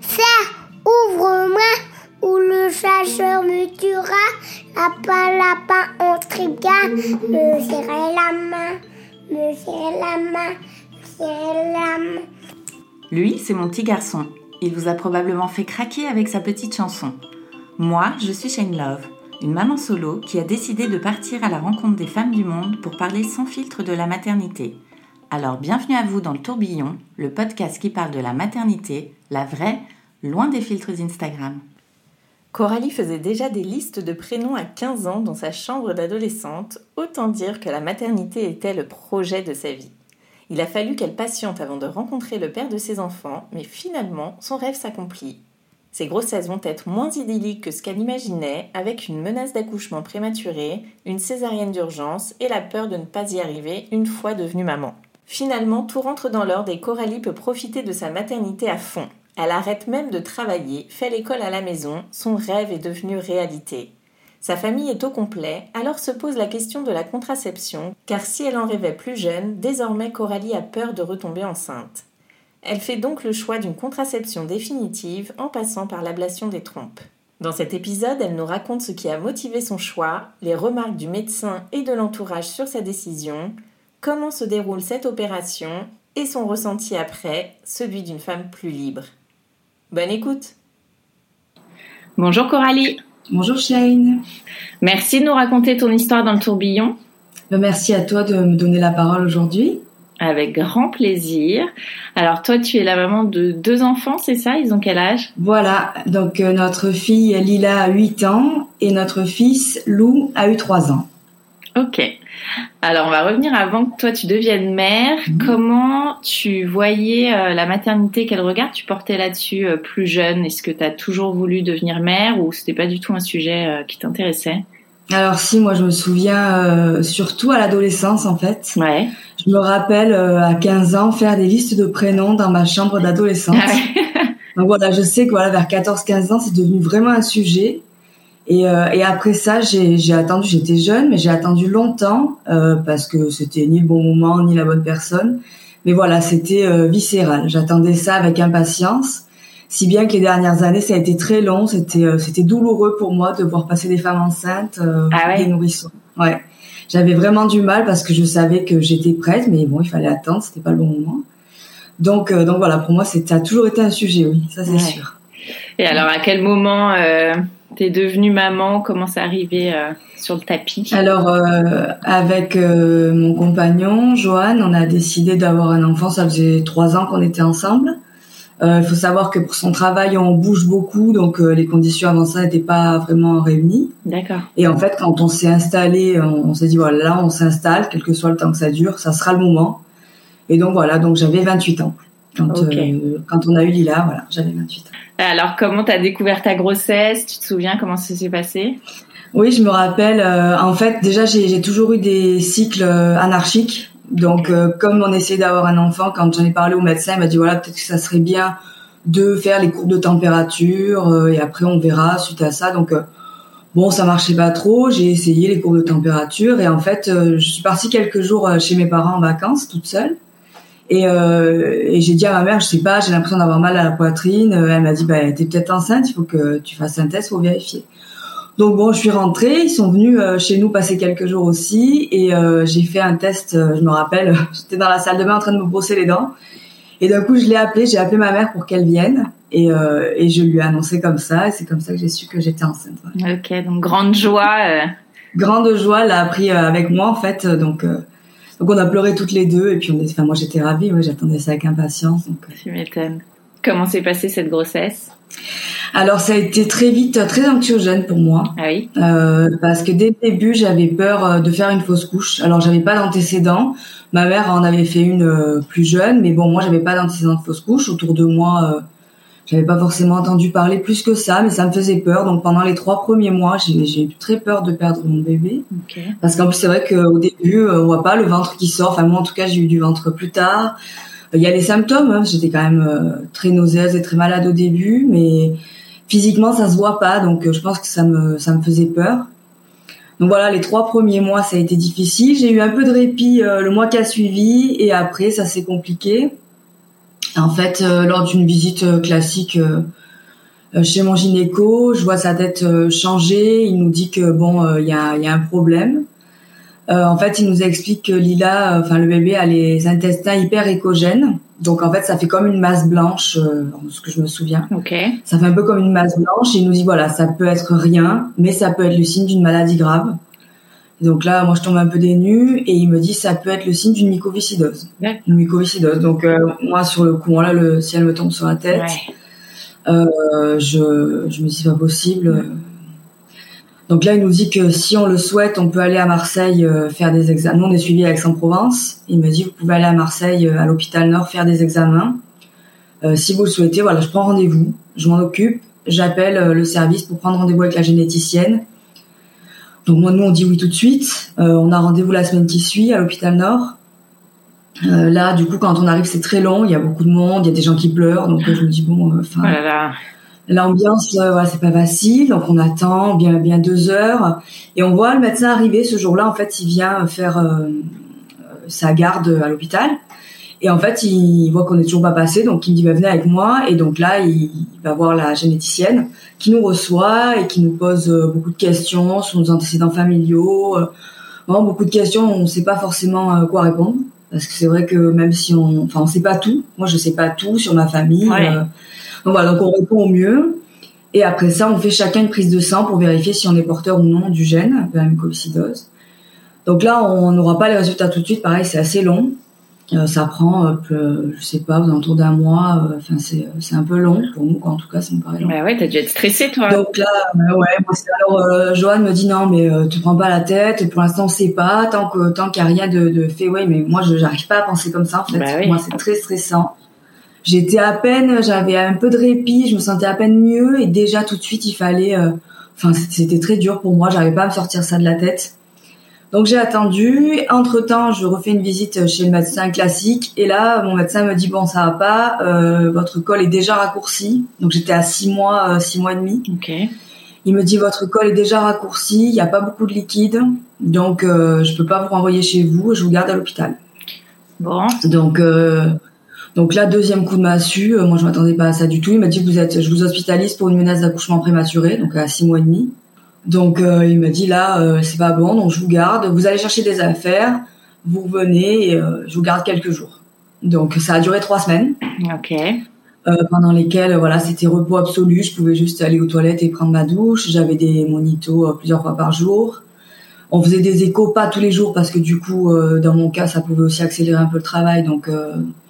Serre, ouvre-moi, ou le chasseur me tuera. Lapin, lapin, on tribia. Me serrer la main, me serrer la main, me serrer la main. Lui, c'est mon petit garçon. Il vous a probablement fait craquer avec sa petite chanson. Moi, je suis Shane Love, une maman solo qui a décidé de partir à la rencontre des femmes du monde pour parler sans filtre de la maternité. Alors bienvenue à vous dans Le Tourbillon, le podcast qui parle de la maternité, la vraie, loin des filtres Instagram. Coralie faisait déjà des listes de prénoms à 15 ans dans sa chambre d'adolescente, autant dire que la maternité était le projet de sa vie. Il a fallu qu'elle patiente avant de rencontrer le père de ses enfants, mais finalement, son rêve s'accomplit. Ces grossesses vont être moins idylliques que ce qu'elle imaginait, avec une menace d'accouchement prématuré, une césarienne d'urgence et la peur de ne pas y arriver une fois devenue maman. Finalement, tout rentre dans l'ordre et Coralie peut profiter de sa maternité à fond. Elle arrête même de travailler, fait l'école à la maison, son rêve est devenu réalité. Sa famille est au complet, alors se pose la question de la contraception, car si elle en rêvait plus jeune, désormais Coralie a peur de retomber enceinte. Elle fait donc le choix d'une contraception définitive en passant par l'ablation des trompes. Dans cet épisode, elle nous raconte ce qui a motivé son choix, les remarques du médecin et de l'entourage sur sa décision, comment se déroule cette opération et son ressenti après, celui d'une femme plus libre. Bonne écoute. Bonjour Coralie. Bonjour Shane. Merci de nous raconter ton histoire dans Le Tourbillon. Merci à toi de me donner la parole aujourd'hui. Avec grand plaisir. Alors toi, tu es la maman de 2 enfants, c'est ça? Ils ont quel âge? Voilà, donc notre fille Lila a 8 ans et notre fils Lou a eu 3 ans. Ok. Alors on va revenir avant que toi tu deviennes mère. Comment tu voyais la maternité? Quel regard tu portais là-dessus plus jeune? Est-ce que tu as toujours voulu devenir mère ou c'était pas du tout un sujet qui t'intéressait? Alors si, moi je me souviens surtout à l'adolescence en fait. Ouais. Je me rappelle à 15 ans faire des listes de prénoms dans ma chambre d'adolescente. Ah ouais. Donc voilà, je sais que voilà, vers 14-15 ans, c'est devenu vraiment un sujet. Et après ça, j'ai attendu, j'étais jeune, mais j'ai attendu longtemps parce que c'était ni le bon moment, ni la bonne personne. Mais voilà, c'était viscéral. J'attendais ça avec impatience. Si bien que les dernières années, ça a été très long, c'était douloureux pour moi de voir passer des femmes enceintes, ah ouais, des nourrissons. Ouais. J'avais vraiment du mal parce que je savais que j'étais prête, mais bon, il fallait attendre, c'était pas le bon moment. Donc voilà, pour moi, ça a toujours été un sujet, oui, ça c'est ouais, sûr. Et alors, à quel moment t'es devenue maman? Comment c'est arrivé sur le tapis? Alors, avec mon compagnon, Johan, on a décidé d'avoir un enfant, ça faisait 3 ans qu'on était ensemble. Faut savoir que pour son travail, on bouge beaucoup, donc les conditions avant ça n'étaient pas vraiment réunies. D'accord. Et en fait, quand on s'est installé, on s'est dit voilà, là, on s'installe, quel que soit le temps que ça dure, ça sera le moment. Et donc voilà, donc j'avais 28 ans quand on a eu Lila, voilà, j'avais 28 ans. Alors comment t'as découvert ta grossesse? Tu te souviens comment ça s'est passé? Oui, je me rappelle. En fait, déjà j'ai toujours eu des cycles anarchiques. Donc, comme on essayait d'avoir un enfant, quand j'en ai parlé au médecin, il m'a dit voilà, peut-être que ça serait bien de faire les courbes de température et après on verra suite à ça. Donc, bon, ça marchait pas trop. J'ai essayé les courbes de température et en fait, je suis partie quelques jours chez mes parents en vacances toute seule et j'ai dit à ma mère, je sais pas, j'ai l'impression d'avoir mal à la poitrine. Elle m'a dit bah t'es peut-être enceinte, il faut que tu fasses un test pour vérifier. Donc bon, je suis rentrée, ils sont venus chez nous passer quelques jours aussi et j'ai fait un test, je me rappelle, j'étais dans la salle de bain en train de me brosser les dents et d'un coup je l'ai appelée, j'ai appelé ma mère pour qu'elle vienne et je lui ai annoncé comme ça et c'est comme ça que j'ai su que j'étais enceinte. Voilà. Ok, donc grande joie. Grande joie, elle l'a appris avec moi en fait, donc on a pleuré toutes les deux et puis moi j'étais ravie, ouais, j'attendais ça avec impatience. Tu m'étonnes. Comment s'est passée cette grossesse? Alors, ça a été très vite très anxiogène pour moi. Ah oui. Parce que dès le début, j'avais peur de faire une fausse couche. Alors, j'avais pas d'antécédents. Ma mère en avait fait une plus jeune, mais bon, moi, j'avais pas d'antécédents de fausse couche. Autour de moi, j'avais pas forcément entendu parler plus que ça, mais ça me faisait peur. Donc, pendant les 3 premiers mois, j'ai eu très peur de perdre mon bébé. Okay. Parce qu'en plus, c'est vrai qu'au début, on voit pas le ventre qui sort. Enfin, moi, en tout cas, j'ai eu du ventre plus tard. Il y a les symptômes, hein. J'étais quand même très nauséeuse et très malade au début, mais physiquement ça se voit pas, donc je pense que ça me faisait peur. Donc voilà, les 3 premiers mois ça a été difficile. J'ai eu un peu de répit le mois qui a suivi, et après ça s'est compliqué. En fait, lors d'une visite classique chez mon gynéco, je vois sa tête changer. Il nous dit que bon, il y a un problème. En fait, il nous explique que Lila, enfin le bébé, a les intestins hyper échogènes. Donc en fait, ça fait comme une masse blanche, ce que je me souviens. Okay. Ça fait un peu comme une masse blanche. Et il nous dit voilà, ça peut être rien, mais ça peut être le signe d'une maladie grave. Et donc là, moi, je tombe un peu des nues, et il me dit ça peut être le signe d'une mycoviscidose. Ouais. Une mycoviscidose. Donc moi, sur le coup, là, le ciel me tombe sur la tête. Ouais. Je me dis c'est pas possible. Ouais. Donc là, il nous dit que si on le souhaite, on peut aller à Marseille faire des examens. Nous, on est suivis à Aix-en-Provence. Il me dit, vous pouvez aller à Marseille, à l'hôpital Nord, faire des examens. Si vous le souhaitez, voilà, je prends rendez-vous. Je m'en occupe. J'appelle le service pour prendre rendez-vous avec la généticienne. Donc moi, nous, on dit oui tout de suite. On a rendez-vous la semaine qui suit à l'hôpital Nord. Là, du coup, quand on arrive, c'est très long. Il y a beaucoup de monde. Il y a des gens qui pleurent. Donc je me dis, bon, enfin... Voilà. L'ambiance, voilà, c'est pas facile, donc on attend bien 2 heures, et on voit le médecin arriver ce jour-là. En fait, il vient faire sa garde à l'hôpital, et en fait, il voit qu'on est toujours pas passé, donc il me dit bah, venez avec moi. Et donc là, il va voir la généticienne, qui nous reçoit et qui nous pose beaucoup de questions sur nos antécédents familiaux, vraiment beaucoup de questions. On sait pas forcément quoi répondre, parce que c'est vrai que même si on sait pas tout. Moi, je sais pas tout sur ma famille. Ouais. Donc voilà, donc on répond au mieux, et après ça, on fait chacun une prise de sang pour vérifier si on est porteur ou non du gène de la mycoviscidose. Donc là, on n'aura pas les résultats tout de suite. Pareil, c'est assez long. Ça prend, je sais pas, aux alentours d'un mois. Enfin, c'est un peu long pour nous, en tout cas, ça me paraît long. Bah ouais, t'as dû être stressée, toi. Donc là, ouais. Alors, Johan me dit non, mais te prends pas la tête. Pour l'instant, on sait pas. Tant qu'il y a rien de fait, ouais. Mais moi, j'arrive pas à penser comme ça. En fait, bah oui. Moi, c'est très stressant. J'avais un peu de répit, je me sentais à peine mieux, et déjà tout de suite il fallait, c'était très dur pour moi, j'arrivais pas à me sortir ça de la tête. Donc j'ai attendu, entre-temps je refais une visite chez le médecin classique, et là mon médecin me dit bon ça va pas, votre col est déjà raccourci, donc j'étais à 6 mois et demi. Okay. Il me dit votre col est déjà raccourci, il n'y a pas beaucoup de liquide, donc je peux pas vous renvoyer chez vous, je vous garde à l'hôpital. Bon. Donc là, 2e coup de massue, moi je m'attendais pas à ça du tout. Il m'a dit je vous hospitalise pour une menace d'accouchement prématuré, donc à 6 mois et demi. Donc il m'a dit là, c'est pas bon, donc je vous garde. Vous allez chercher des affaires, vous revenez, et je vous garde quelques jours. Donc ça a duré 3 semaines. Ok. Pendant lesquelles, voilà, c'était repos absolu. Je pouvais juste aller aux toilettes et prendre ma douche. J'avais des monitos plusieurs fois par jour. On faisait des échos, pas tous les jours, parce que du coup, dans mon cas, ça pouvait aussi accélérer un peu le travail. Donc,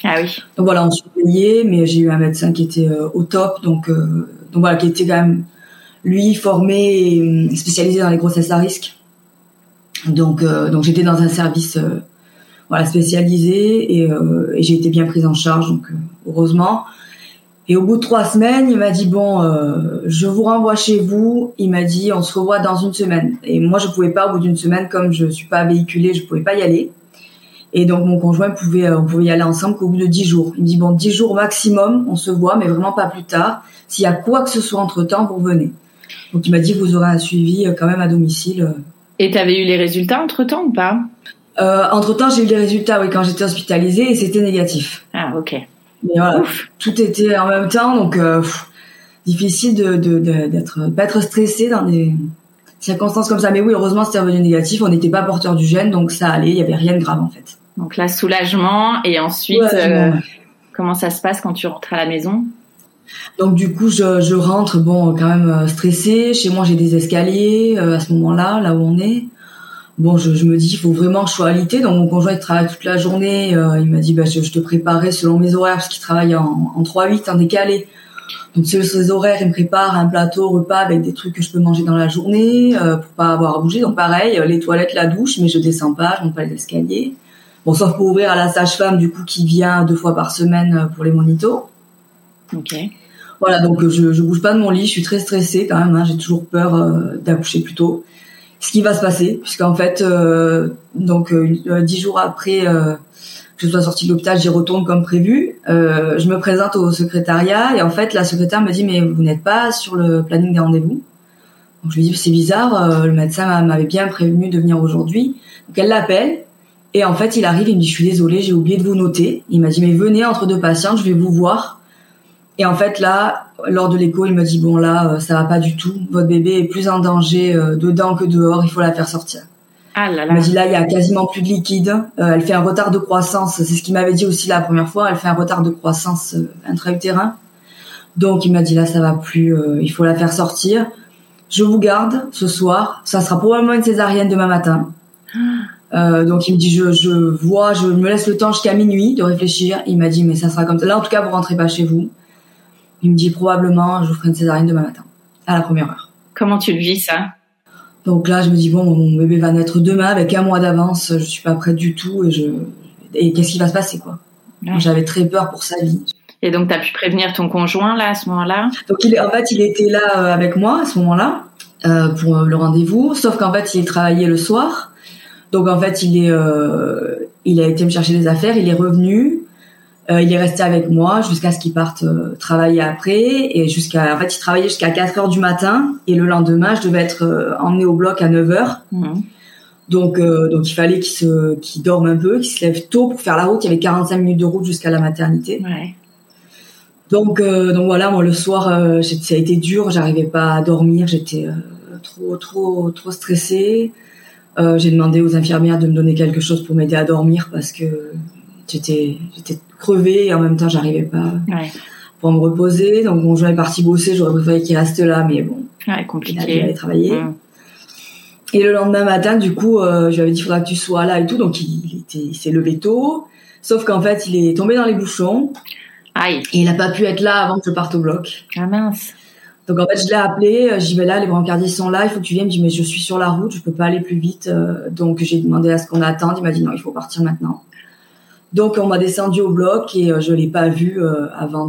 ah oui. Donc voilà, on surveillait, mais j'ai eu un médecin qui était au top, donc voilà, qui était quand même, lui, formé et spécialisé dans les grossesses à risque. Donc j'étais dans un service voilà, spécialisé, et j'ai été bien prise en charge, donc heureusement. Et au bout de 3 semaines, il m'a dit bon, je vous renvoie chez vous. Il m'a dit on se revoit dans 1 semaine. Et moi, je pouvais pas au bout d'une semaine, comme je suis pas véhiculée, je pouvais pas y aller. Et donc mon conjoint on pouvait y aller ensemble qu'au bout de 10 jours. Il me dit bon, 10 jours maximum, on se voit, mais vraiment pas plus tard. S'il y a quoi que ce soit entre temps, vous revenez. Donc il m'a dit vous aurez un suivi quand même à domicile. Et t'avais eu les résultats entre temps ou pas ? Entre temps, j'ai eu les résultats, oui, quand j'étais hospitalisée, et c'était négatif. Ah ok. Mais voilà, tout était en même temps, donc difficile d'être stressé dans des circonstances comme ça. Mais oui, heureusement, c'était revenu négatif. On n'était pas porteur du gène, donc ça allait. Il n'y avait rien de grave en fait. Donc là, soulagement, et ensuite, comment ça se passe quand tu rentres à la maison ? Donc du coup, je rentre, bon, quand même stressée. Chez moi, j'ai des escaliers à ce moment-là, là où on est. Bon, je me dis, il faut vraiment que je sois alitée. Donc, mon conjoint, il travaille toute la journée. Il m'a dit, bah, je te préparais selon mes horaires, parce qu'il travaille en 3-8, en décalé. Donc c'est les horaires, ils me préparent un plateau repas avec des trucs que je peux manger dans la journée pour pas avoir à bouger. Donc pareil, les toilettes, la douche, mais je descends pas, je monte pas les escaliers. Bon, sauf pour ouvrir à la sage-femme du coup qui vient 2 fois par semaine pour les monitos. Ok. Voilà, donc je bouge pas de mon lit, je suis très stressée quand même, hein, j'ai toujours peur d'accoucher plus tôt. Ce qui va se passer, puisqu'en fait, 10 jours après que je sois sortie de l'hôpital, j'y retourne comme prévu. Je me présente au secrétariat et en fait, la secrétaire me dit « Mais vous n'êtes pas sur le planning des rendez-vous ?» Donc je lui dis « C'est bizarre, le médecin m'avait bien prévenu de venir aujourd'hui. » Donc elle l'appelle et en fait, il arrive et me dit « Je suis désolée, j'ai oublié de vous noter. » Il m'a dit « Mais venez entre 2 patientes, je vais vous voir. » Et en fait, là, lors de l'écho, il me dit « Bon, là, ça va pas du tout. Votre bébé est plus en danger dedans que dehors. Il faut la faire sortir. » Ah là là. Il me dit « Là, il y a quasiment plus de liquide. Elle fait un retard de croissance. » C'est ce qu'il m'avait dit aussi la première fois. Elle fait un retard de croissance intra-utérin. Donc, il m'a dit « Là, ça va plus. Il faut la faire sortir. Je vous garde ce soir. Ça sera probablement une césarienne demain matin. » donc il me dit je me laisse le temps jusqu'à minuit de réfléchir. Il m'a dit « Mais ça sera comme ça. Là, en tout cas, vous rentrez pas chez vous. » Il me dit « Probablement, je vous ferai une césarienne demain matin, à la première heure. » Comment tu le vis, ça ? Donc là, je me dis « Bon, mon bébé va naître demain, avec 1 mois d'avance, je suis pas prête du tout, et qu'est-ce qui va se passer, quoi ?» Ouais. J'avais très peur pour sa vie. Et donc, tu as pu prévenir ton conjoint, là, à ce moment-là ? Donc, il était là avec moi, à ce moment-là, pour le rendez-vous, sauf qu'en fait, il travaillait le soir. Donc, en fait, il a été me chercher des affaires, il est revenu. Il est resté avec moi jusqu'à ce qu'il parte travailler après et il travaillait jusqu'à 4h du matin et le lendemain je devais être emmenée au bloc à 9h. Mmh. Donc il fallait qu'il dorme un peu, qu'il se lève tôt pour faire la route, il y avait 45 minutes de route jusqu'à la maternité. Ouais. Donc voilà, moi le soir ça a été dur, j'arrivais pas à dormir, j'étais trop stressée. J'ai demandé aux infirmières de me donner quelque chose pour m'aider à dormir parce que j'étais crevée et en même temps j'arrivais pas pour me reposer. Donc bon, j'étais partie bosser, j'aurais préféré qu'il reste là, mais bon, compliqué. Il allait travailler. Mmh. Et le lendemain matin, du coup, je lui avais dit « Faudra que tu sois là et tout », donc il s'est levé tôt, sauf qu'en fait il est tombé dans les bouchons. Aïe. Et il a pas pu être là avant que je parte au bloc. Ah mince. Donc en fait je l'ai appelé, j'y vais là, les brancardiers sont là, il faut que tu viennes. Il me dit « Mais je suis sur la route, je peux pas aller plus vite. » Donc j'ai demandé à ce qu'on attende, il m'a dit « Non, il faut partir maintenant. » Donc on m'a descendu au bloc et je l'ai pas vu avant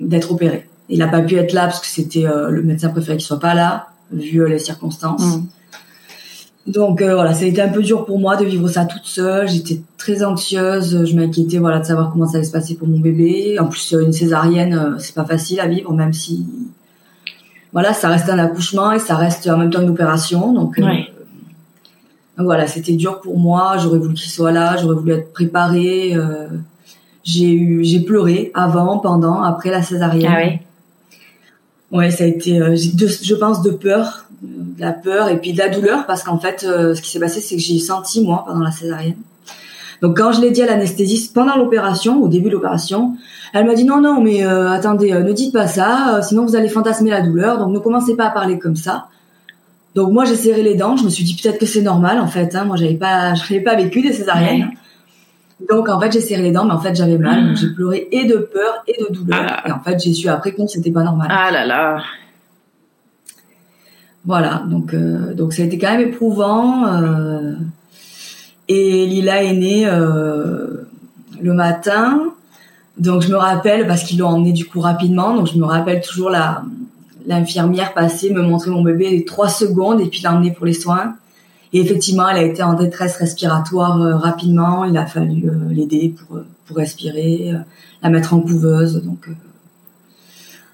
d'être opérée. Il a pas pu être là parce que c'était le médecin préférait qu'il soit pas là vu les circonstances. Mmh. Donc voilà, ça a été un peu dur pour moi de vivre ça toute seule. J'étais très anxieuse, je m'inquiétais de savoir comment ça allait se passer pour mon bébé. En plus une césarienne c'est pas facile à vivre, même si ça reste un accouchement et ça reste en même temps une opération, donc voilà, c'était dur pour moi. J'aurais voulu qu'il soit là, j'aurais voulu être préparée. J'ai pleuré avant, pendant, après la césarienne. Ah oui. Ouais, ça a été, je pense, de la peur et puis de la douleur, parce qu'en fait, ce qui s'est passé, c'est que j'ai senti moi pendant la césarienne. Donc quand je l'ai dit à l'anesthésiste pendant l'opération, au début de l'opération, elle m'a dit non, mais attendez, ne dites pas ça, sinon vous allez fantasmer la douleur. Donc ne commencez pas à parler comme ça. Donc moi j'ai serré les dents, je me suis dit peut-être que c'est normal en fait, hein. Moi j'avais pas vécu des césariennes. Ouais. Donc en fait j'ai serré les dents, mais en fait j'avais mal, donc j'ai pleuré et de peur et de douleur. Ah. Et en fait j'ai su après que c'était pas normal. Ah là là. Voilà, donc ça a été quand même éprouvant. Et Lila est née le matin, donc je me rappelle parce qu'ils l'ont emmenée du coup rapidement, donc je me rappelle toujours l'infirmière passait, me montrait mon bébé 3 secondes et puis l'emmenait pour les soins. Et effectivement, elle a été en détresse respiratoire rapidement. Il a fallu l'aider pour respirer, la mettre en couveuse.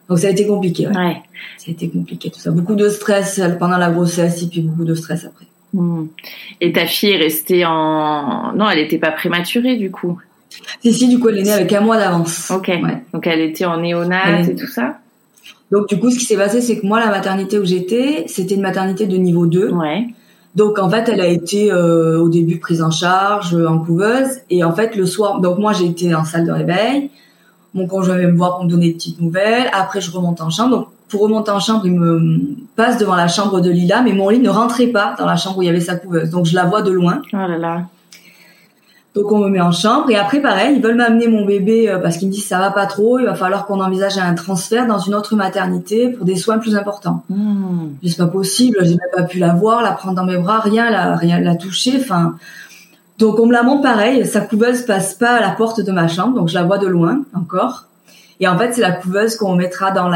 Donc ça a été compliqué. Ouais. Ouais. Ça a été compliqué tout ça. Beaucoup de stress pendant la grossesse et puis beaucoup de stress après. Mmh. Et ta fille est restée Non, elle n'était pas prématurée du coup. Si, du coup, elle est née avec 1 mois d'avance. Ok. Ouais. Donc elle était en néonate et tout ça. Donc, du coup, ce qui s'est passé, c'est que moi, la maternité où j'étais, c'était une maternité de niveau 2. Ouais. Donc, en fait, elle a été au début prise en charge, en couveuse. Et en fait, le soir... Donc, moi, j'ai été en salle de réveil. Mon conjoint vient me voir pour me donner des petites nouvelles. Après, je remonte en chambre. Donc, pour remonter en chambre, il me passe devant la chambre de Lila. Mais mon lit ne rentrait pas dans la chambre où il y avait sa couveuse. Donc, je la vois de loin. Oh là là. Donc on me met en chambre et après pareil, ils veulent m'amener mon bébé parce qu'ils me disent ça va pas trop, il va falloir qu'on envisage un transfert dans une autre maternité pour des soins plus importants. C'est pas possible, j'ai même pas pu la voir, la prendre dans mes bras, rien la toucher, enfin. Donc on me la monte pareil, sa couveuse passe pas à la porte de ma chambre, donc je la vois de loin encore. Et en fait, c'est la couveuse qu'on mettra dans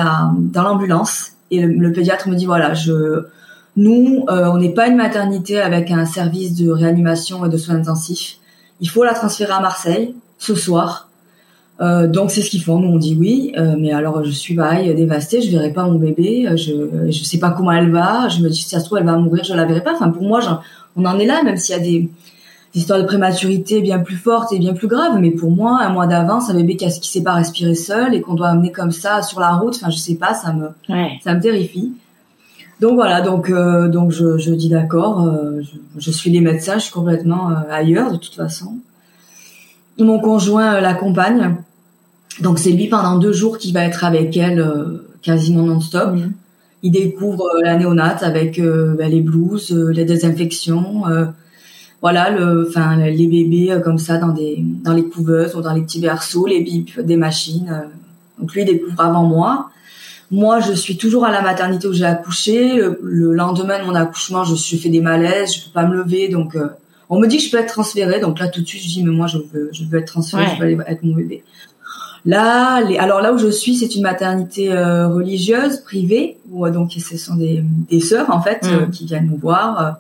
l'ambulance et le pédiatre me dit voilà, nous, on n'est pas une maternité avec un service de réanimation et de soins intensifs. Il faut la transférer à Marseille ce soir. Donc c'est ce qu'ils font. Nous on dit oui, mais alors je suis pareil dévastée, je verrai pas mon bébé, je sais pas comment elle va, je me dis si ça se trouve elle va mourir, je la verrai pas. Enfin pour moi, on en est là, même s'il y a des histoires de prématurité bien plus fortes et bien plus graves, mais pour moi un mois d'avance, un bébé qui sait pas respirer seul et qu'on doit amener comme ça sur la route, enfin je sais pas, ça me terrifie. Donc voilà, donc je dis d'accord, je suis les médecins, je suis complètement ailleurs de toute façon. Mon conjoint l'accompagne, donc c'est lui pendant 2 jours qui va être avec elle quasiment non-stop. Mmh. Il découvre la néonate avec les blouses, les désinfections, les bébés comme ça dans les couveuses ou dans les petits berceaux, les bips des machines. Donc lui il découvre avant moi. Moi, je suis toujours à la maternité où j'ai accouché. Le lendemain de mon accouchement, je fais des malaises, je peux pas me lever. Donc, on me dit que je peux être transférée. Donc là, tout de suite, je dis mais moi, je veux être transférée, je veux aller avec mon bébé. Là, alors là où je suis, c'est une maternité religieuse privée où donc ce sont des sœurs en fait qui viennent nous voir.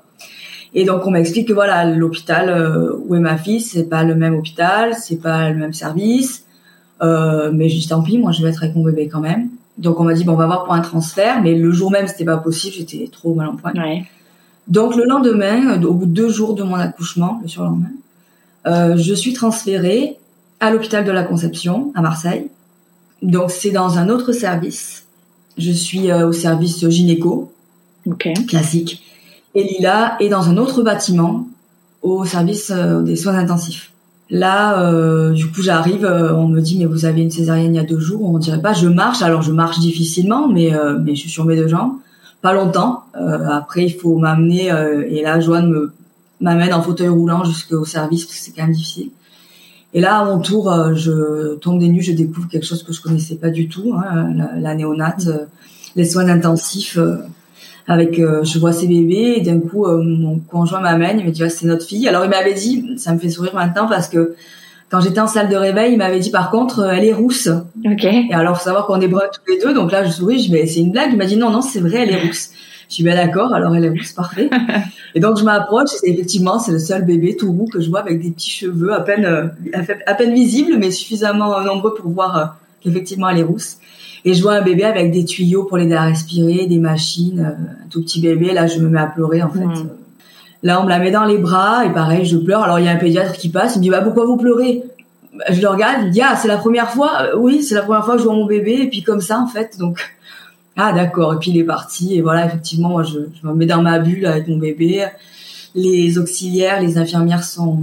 Et donc on m'explique que voilà, l'hôpital où est ma fille, c'est pas le même hôpital, c'est pas le même service. Mais je dis tant pis, moi, je vais être avec mon bébé quand même. Donc on m'a dit bon on va voir pour un transfert, mais le jour même c'était pas possible, j'étais trop mal en point. Ouais. Donc le lendemain, au bout de 2 jours de mon accouchement, le surlendemain, je suis transférée à l'hôpital de la Conception à Marseille. Donc c'est dans un autre service. Je suis au service gynéco, classique. Et Lila est dans un autre bâtiment au service des soins intensifs. Là, du coup, j'arrive, on me dit « Mais vous avez une césarienne il y a 2 jours ?» On dirait pas « Je marche ». Alors, je marche difficilement, mais je suis sur mes 2 jambes. Pas longtemps. Après, il faut m'amener. Et là, Johan m'amène en fauteuil roulant jusqu'au service parce que c'est quand même difficile. Et là, à mon tour, je tombe des nues. Je découvre quelque chose que je connaissais pas du tout. Hein, la néonate, les soins intensifs. Je vois ces bébés et d'un coup mon conjoint m'amène, il me dit ah, c'est notre fille. Alors il m'avait dit, ça me fait sourire maintenant parce que quand j'étais en salle de réveil, il m'avait dit par contre elle est rousse. Et alors faut savoir qu'on est bruns tous les deux, donc là je souris, je dis mais c'est une blague. Il m'a dit non c'est vrai, elle est rousse. Je dis bah d'accord, alors elle est rousse, parfait. Et donc je m'approche et effectivement c'est le seul bébé tout roux que je vois avec des petits cheveux à peine visibles mais suffisamment nombreux pour voir qu'effectivement elle est rousse. Et je vois un bébé avec des tuyaux pour l'aider à respirer, des machines, un tout petit bébé. Là, je me mets à pleurer, en fait. Là, on me la met dans les bras et pareil, je pleure. Alors, il y a un pédiatre qui passe, il me dit « Bah, pourquoi vous pleurez ?» Je le regarde, il me dit « Ah, c'est la première fois ?»« Oui, c'est la première fois que je vois mon bébé. » Et puis comme ça, en fait, donc... Ah, d'accord. Et puis, il est parti. Et voilà, effectivement, moi, je me mets dans ma bulle avec mon bébé. Les auxiliaires, les infirmières sont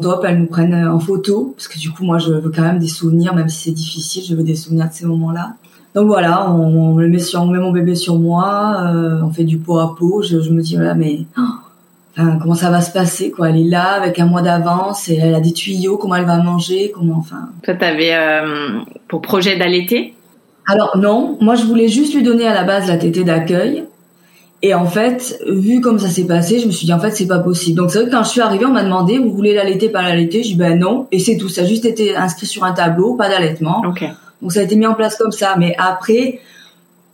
top, elles nous prennent en photo parce que du coup moi je veux quand même des souvenirs, même si c'est difficile, je veux des souvenirs de ces moments-là. Donc voilà, on met mon bébé sur moi, on fait du pot à pot, je me dis voilà mais comment ça va se passer quoi, elle est là avec un mois d'avance et elle a des tuyaux, comment elle va manger, Toi t'avais pour projet d'allaiter ? Alors non, moi je voulais juste lui donner à la base la tétée d'accueil. Et en fait, vu comme ça s'est passé, je me suis dit, en fait, c'est pas possible. Donc, c'est vrai que quand je suis arrivée, on m'a demandé, vous voulez l'allaiter, pas l'allaiter? Je dis, ben non. Et c'est tout. Ça a juste été inscrit sur un tableau, pas d'allaitement. Donc, ça a été mis en place comme ça. Mais après,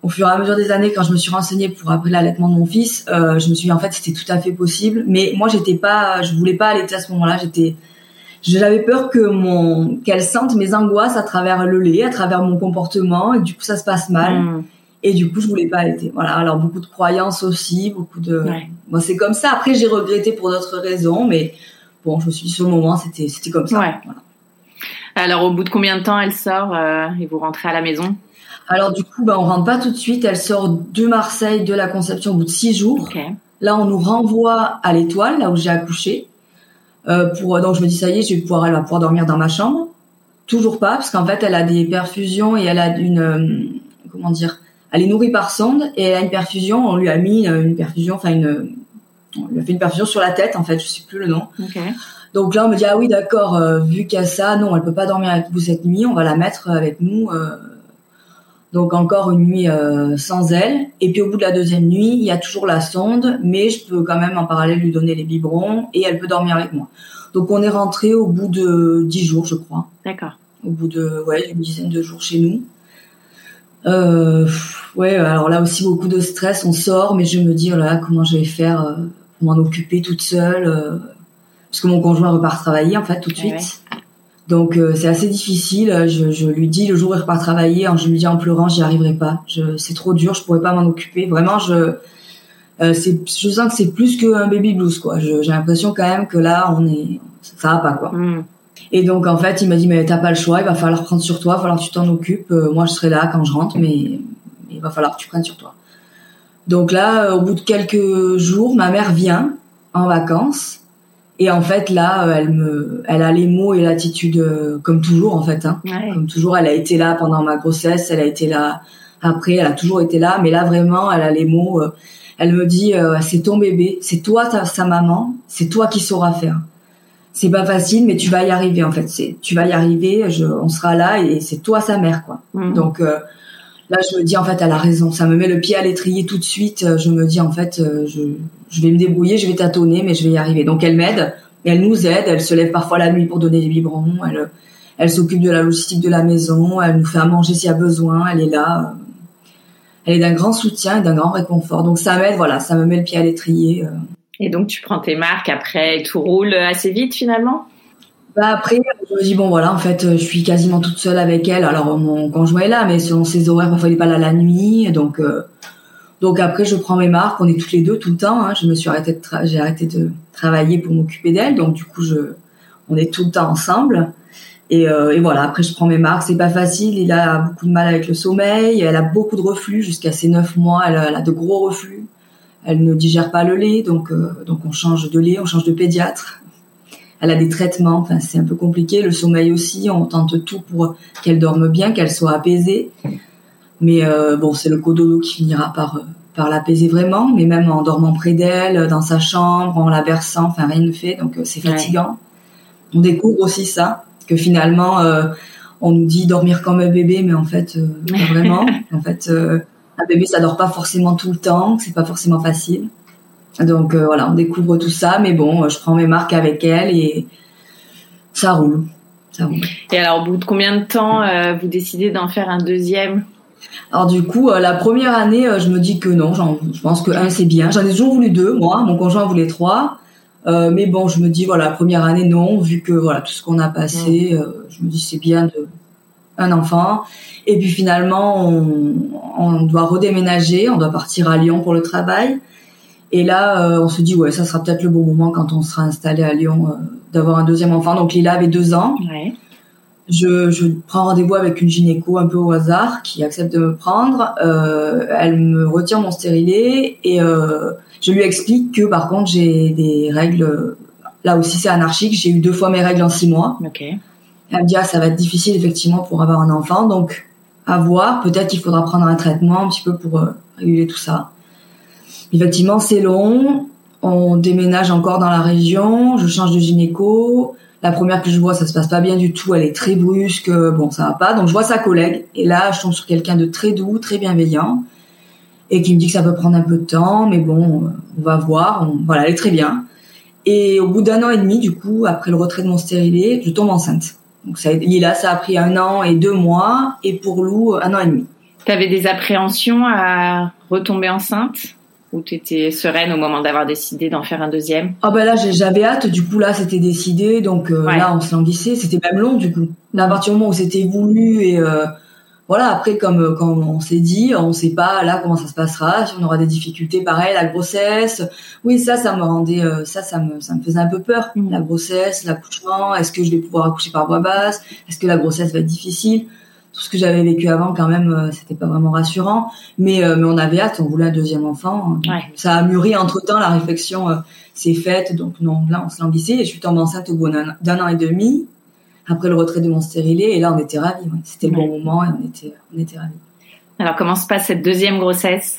au fur et à mesure des années, quand je me suis renseignée pour après l'allaitement de mon fils, je me suis dit, en fait, c'était tout à fait possible. Mais moi, je voulais pas allaiter à ce moment-là. J'avais peur qu'elle sente mes angoisses à travers le lait, à travers mon comportement. Et du coup, ça se passe mal. Et du coup, je voulais pas allaiter. Voilà. Alors, beaucoup de croyances aussi, beaucoup de... Bon, c'est comme ça. Après, j'ai regretté pour d'autres raisons, mais bon, je me suis dit, sur le moment, c'était comme ça. Voilà. Alors, au bout de combien de temps elle sort et vous rentrez à la maison? Alors, du coup, on rentre pas tout de suite. Elle sort de Marseille, de la Conception, au bout de 6 jours. Là, on nous renvoie à l'Étoile, là où j'ai accouché. Donc, je me dis, ça y est, elle va pouvoir dormir dans ma chambre. Toujours pas, parce qu'en fait, elle a des perfusions et elle a une... Elle est nourrie par sonde et elle a une perfusion. On lui a mis une perfusion, on lui a fait une perfusion sur la tête en fait, je sais plus le nom. Donc là, on me dit, ah oui, d'accord, vu qu'à ça, non, elle peut pas dormir avec vous cette nuit, on va la mettre avec nous. Donc encore une nuit sans elle. Et puis au bout de la deuxième nuit, il y a toujours la sonde, mais je peux quand même en parallèle lui donner les biberons et elle peut dormir avec moi. Donc on est rentré au bout de 10 jours, je crois. D'accord. Au bout de, ouais, une dizaine de jours chez nous. Ouais, alors là aussi beaucoup de stress, on sort, mais je me dis, oh là là, comment je vais faire pour m'en occuper toute seule, parce que mon conjoint repart travailler en fait tout de suite. Ouais. Donc c'est assez difficile, je lui dis le jour où il repart travailler, je lui dis en pleurant, j'y arriverai pas, c'est trop dur, je pourrais pas m'en occuper, vraiment je sens que c'est plus qu'un baby blues quoi, j'ai l'impression quand même que là ça va pas quoi. Mm. Et donc, en fait, il m'a dit, mais t'as pas le choix, il va falloir prendre sur toi, il va falloir que tu t'en occupes. Moi, je serai là quand je rentre, mais il va falloir que tu prennes sur toi. Donc là, au bout de quelques jours, ma mère vient en vacances. Et en fait, là, elle a les mots et l'attitude, comme toujours, en fait, hein. Ouais. Comme toujours, elle a été là pendant ma grossesse, elle a été là après, elle a toujours été là. Mais là, vraiment, elle a les mots. Elle me dit, c'est ton bébé, c'est toi, sa maman, c'est toi qui sauras faire. C'est pas facile, mais tu vas y arriver, en fait. Tu vas y arriver, on sera là, et c'est toi, sa mère, quoi. Mmh. Donc, là, je me dis, en fait, elle a raison. Ça me met le pied à l'étrier tout de suite. Je me dis, en fait, je vais me débrouiller, je vais tâtonner, mais je vais y arriver. Donc, elle m'aide, elle nous aide, elle se lève parfois la nuit pour donner des biberons, elle s'occupe de la logistique de la maison, elle nous fait à manger s'il y a besoin, elle est là. Elle est d'un grand soutien, d'un grand réconfort. Donc, ça m'aide, voilà, ça me met le pied à l'étrier. Et donc, tu prends tes marques après, tout roule assez vite finalement ? Bah après, je me dis, bon voilà, en fait, je suis quasiment toute seule avec elle. Alors, mon conjoint est là, mais selon ses horaires, parfois il n'est pas là la nuit. Donc après, je prends mes marques. On est toutes les deux tout le temps. Hein. J'ai arrêté de travailler pour m'occuper d'elle. Donc, du coup, on est tout le temps ensemble. Et voilà, après, je prends mes marques. C'est pas facile. Il a beaucoup de mal avec le sommeil. Elle a beaucoup de reflux jusqu'à ses 9 mois. Elle a de gros reflux. Elle ne digère pas le lait, donc on change de lait, on change de pédiatre. Elle a des traitements, enfin c'est un peu compliqué. Le sommeil aussi, on tente tout pour qu'elle dorme bien, qu'elle soit apaisée. Mais bon, c'est le cododo qui finira par l'apaiser vraiment. Mais même en dormant près d'elle, dans sa chambre, en la berçant, enfin rien ne fait, donc c'est fatigant. Ouais. On découvre aussi ça, que finalement on nous dit dormir comme un bébé, mais en fait pas vraiment. En fait. Un bébé, ça dort pas forcément tout le temps, c'est pas forcément facile. Donc voilà, on découvre tout ça, mais bon, je prends mes marques avec elle et ça roule. Ça roule. Et alors, au bout de combien de temps vous décidez d'en faire un deuxième ? Alors du coup, la première année, je me dis que non, je pense que un c'est bien. J'en ai toujours voulu 2, moi, mon conjoint voulait 3. Mais bon, je me dis, voilà, première année, non, vu que voilà tout ce qu'on a passé, je me dis c'est bien de... un enfant, et puis finalement on doit redéménager, on doit partir à Lyon pour le travail, et là on se dit ouais, ça sera peut-être le bon moment quand on sera installé à Lyon d'avoir un deuxième enfant. Donc Lila avait 2 ans. Ouais. Je prends rendez-vous avec une gynéco un peu au hasard qui accepte de me prendre, elle me retire mon stérilet et je lui explique que par contre j'ai des règles, là aussi c'est anarchique, j'ai eu 2 fois mes règles en 6 mois. Ok. Elle me dit, ah, ça va être difficile, effectivement, pour avoir un enfant. Donc, à voir. Peut-être qu'il faudra prendre un traitement un petit peu pour réguler tout ça. Effectivement, c'est long. On déménage encore dans la région. Je change de gynéco. La première que je vois, ça se passe pas bien du tout. Elle est très brusque. Bon, ça va pas. Donc, je vois sa collègue. Et là, je tombe sur quelqu'un de très doux, très bienveillant. Et qui me dit que ça peut prendre un peu de temps. Mais bon, on va voir. Voilà, elle est très bien. Et au bout d'1 an et demi, du coup, après le retrait de mon stérilet, je tombe enceinte. Donc Lila, ça a pris 1 an et 2 mois, et pour Lou, 1 an et demi. T'avais des appréhensions à retomber enceinte, ou t'étais sereine au moment d'avoir décidé d'en faire un deuxième ? Ah ben là, j'avais hâte. Du coup là, c'était décidé, donc ouais. Là, on se languissait. C'était même long du coup. À partir du moment où c'était voulu et voilà. Après, comme on s'est dit, on sait pas là comment ça se passera. Si on aura des difficultés, pareil, la grossesse. Oui, ça me rendait, ça me faisait un peu peur. La grossesse, l'accouchement. Est-ce que je vais pouvoir accoucher par voie basse ? Est-ce que la grossesse va être difficile ? Tout ce que j'avais vécu avant, quand même, c'était pas vraiment rassurant. Mais on avait hâte. On voulait un deuxième enfant. Ouais. Ça a mûri entre temps. La réflexion s'est faite. Donc non, là, on se languissait. Et je suis tombée enceinte au bout d'1 an et demi. Après le retrait de mon stérilet, et là, on était ravis. Ouais. C'était le bon moment et on était ravis. Alors, comment se passe cette deuxième grossesse ?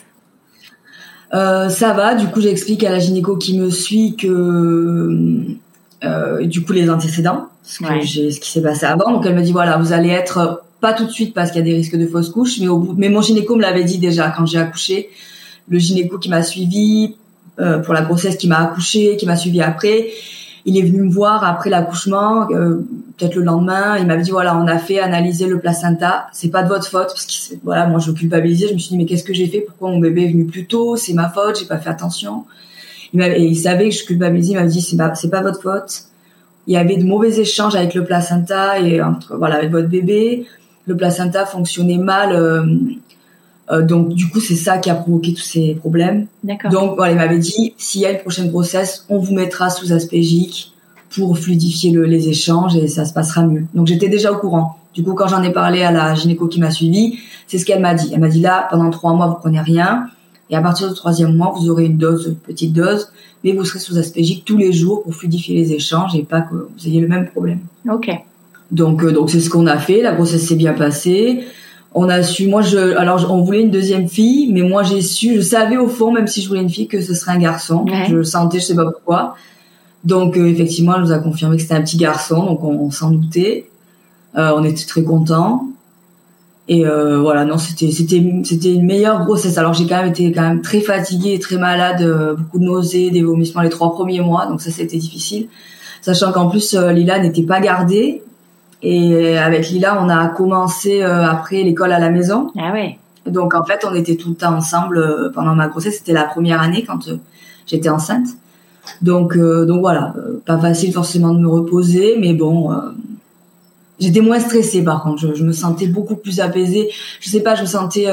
Ça va. Du coup, j'explique à la gynéco qui me suit que et du coup les antécédents, ce qui s'est passé avant. Donc elle me dit voilà, vous allez être pas tout de suite parce qu'il y a des risques de fausse couche, mais mon gynéco me l'avait dit déjà quand j'ai accouché, le gynéco qui m'a suivie pour la grossesse, qui m'a accouchée, qui m'a suivie après. Il est venu me voir après l'accouchement, peut-être le lendemain. Il m'avait dit voilà, on a fait analyser le placenta. C'est pas de votre faute parce que voilà, moi je culpabilisais. Je me suis dit mais qu'est-ce que j'ai fait? Pourquoi mon bébé est venu plus tôt? C'est ma faute. J'ai pas fait attention. Il savait que je culpabilisais. Il m'avait dit c'est pas votre faute. Il y avait de mauvais échanges avec le placenta et avec votre bébé. Le placenta fonctionnait mal. Donc du coup c'est ça qui a provoqué tous ces problèmes. D'accord. Donc voilà, il m'avait dit s'il y a une prochaine grossesse, on vous mettra sous aspégique pour fluidifier les échanges et ça se passera mieux. Donc j'étais déjà au courant. Du coup quand j'en ai parlé à la gynéco qui m'a suivie, c'est ce qu'elle m'a dit. Elle m'a dit là pendant 3 mois vous prenez rien et à partir du 3e mois vous aurez une petite dose, mais vous serez sous aspégique tous les jours pour fluidifier les échanges et pas que vous ayez le même problème. Ok. Donc c'est ce qu'on a fait. La grossesse s'est bien passée. On a su, on voulait une 2e fille, mais moi je savais au fond, même si je voulais une fille, que ce serait un garçon. Ouais. Je le sentais, je sais pas pourquoi. Donc effectivement, elle nous a confirmé que c'était un petit garçon, donc on s'en doutait. On était très contents. Et c'était une meilleure grossesse. Alors j'ai été très fatiguée, très malade, beaucoup de nausées, des vomissements les 3 premiers mois, donc ça c'était difficile. Sachant qu'en plus Lila n'était pas gardée. Et avec Lila, on a commencé après l'école à la maison. Ah ouais. Donc en fait, on était tout le temps ensemble pendant ma grossesse. C'était la première année quand j'étais enceinte. Donc voilà, pas facile forcément de me reposer, mais bon, j'étais moins stressée par contre. Je me sentais beaucoup plus apaisée. Je sais pas, je me sentais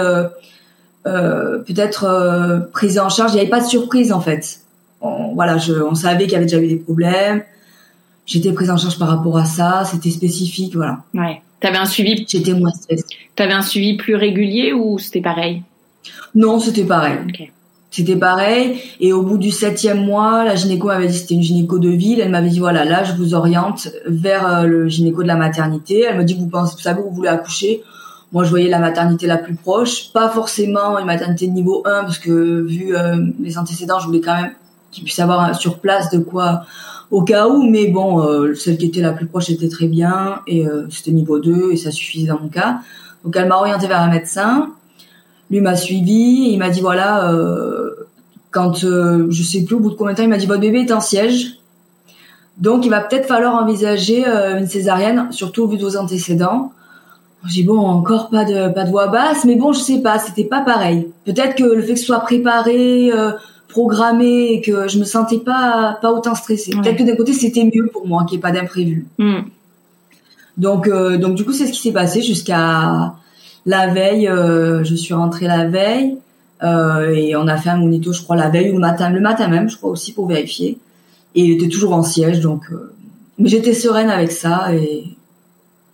peut-être prise en charge. Il n'y avait pas de surprise en fait. On savait qu'il y avait déjà eu des problèmes. J'étais prise en charge par rapport à ça, c'était spécifique, voilà. Ouais. T'avais un suivi. J'étais moins stressée. T'avais un suivi plus régulier ou c'était pareil? Non, c'était pareil. Okay. C'était pareil. Et au bout du 7e mois, la gynéco m'avait dit, c'était une gynéco de ville. Elle m'avait dit voilà, là je vous oriente vers le gynéco de la maternité. Elle m'a dit vous savez où vous voulez accoucher. Moi je voyais la maternité la plus proche, pas forcément une maternité de niveau 1 parce que vu les antécédents, je voulais quand même qu'ils puissent avoir sur place de quoi. Au cas où, mais bon, celle qui était la plus proche était très bien, et c'était niveau 2, et ça suffisait dans mon cas. Donc elle m'a orientée vers un médecin, lui m'a suivie, et il m'a dit voilà, je sais plus au bout de combien de temps, il m'a dit votre bébé est en siège, donc il va peut-être falloir envisager une césarienne, surtout au vu de vos antécédents. J'ai dit bon, encore pas de voix basse, mais bon, je sais pas, c'était pas pareil. Peut-être que le fait que ce soit préparé, programmée et que je me sentais pas autant stressée. Ouais. Peut-être que d'un côté c'était mieux pour moi qu'il n'y ait pas d'imprévu. Donc du coup c'est ce qui s'est passé jusqu'à la veille. Je suis rentrée la veille et on a fait un monito je crois la veille ou le matin même je crois aussi pour vérifier et il était toujours en siège donc mais j'étais sereine avec ça et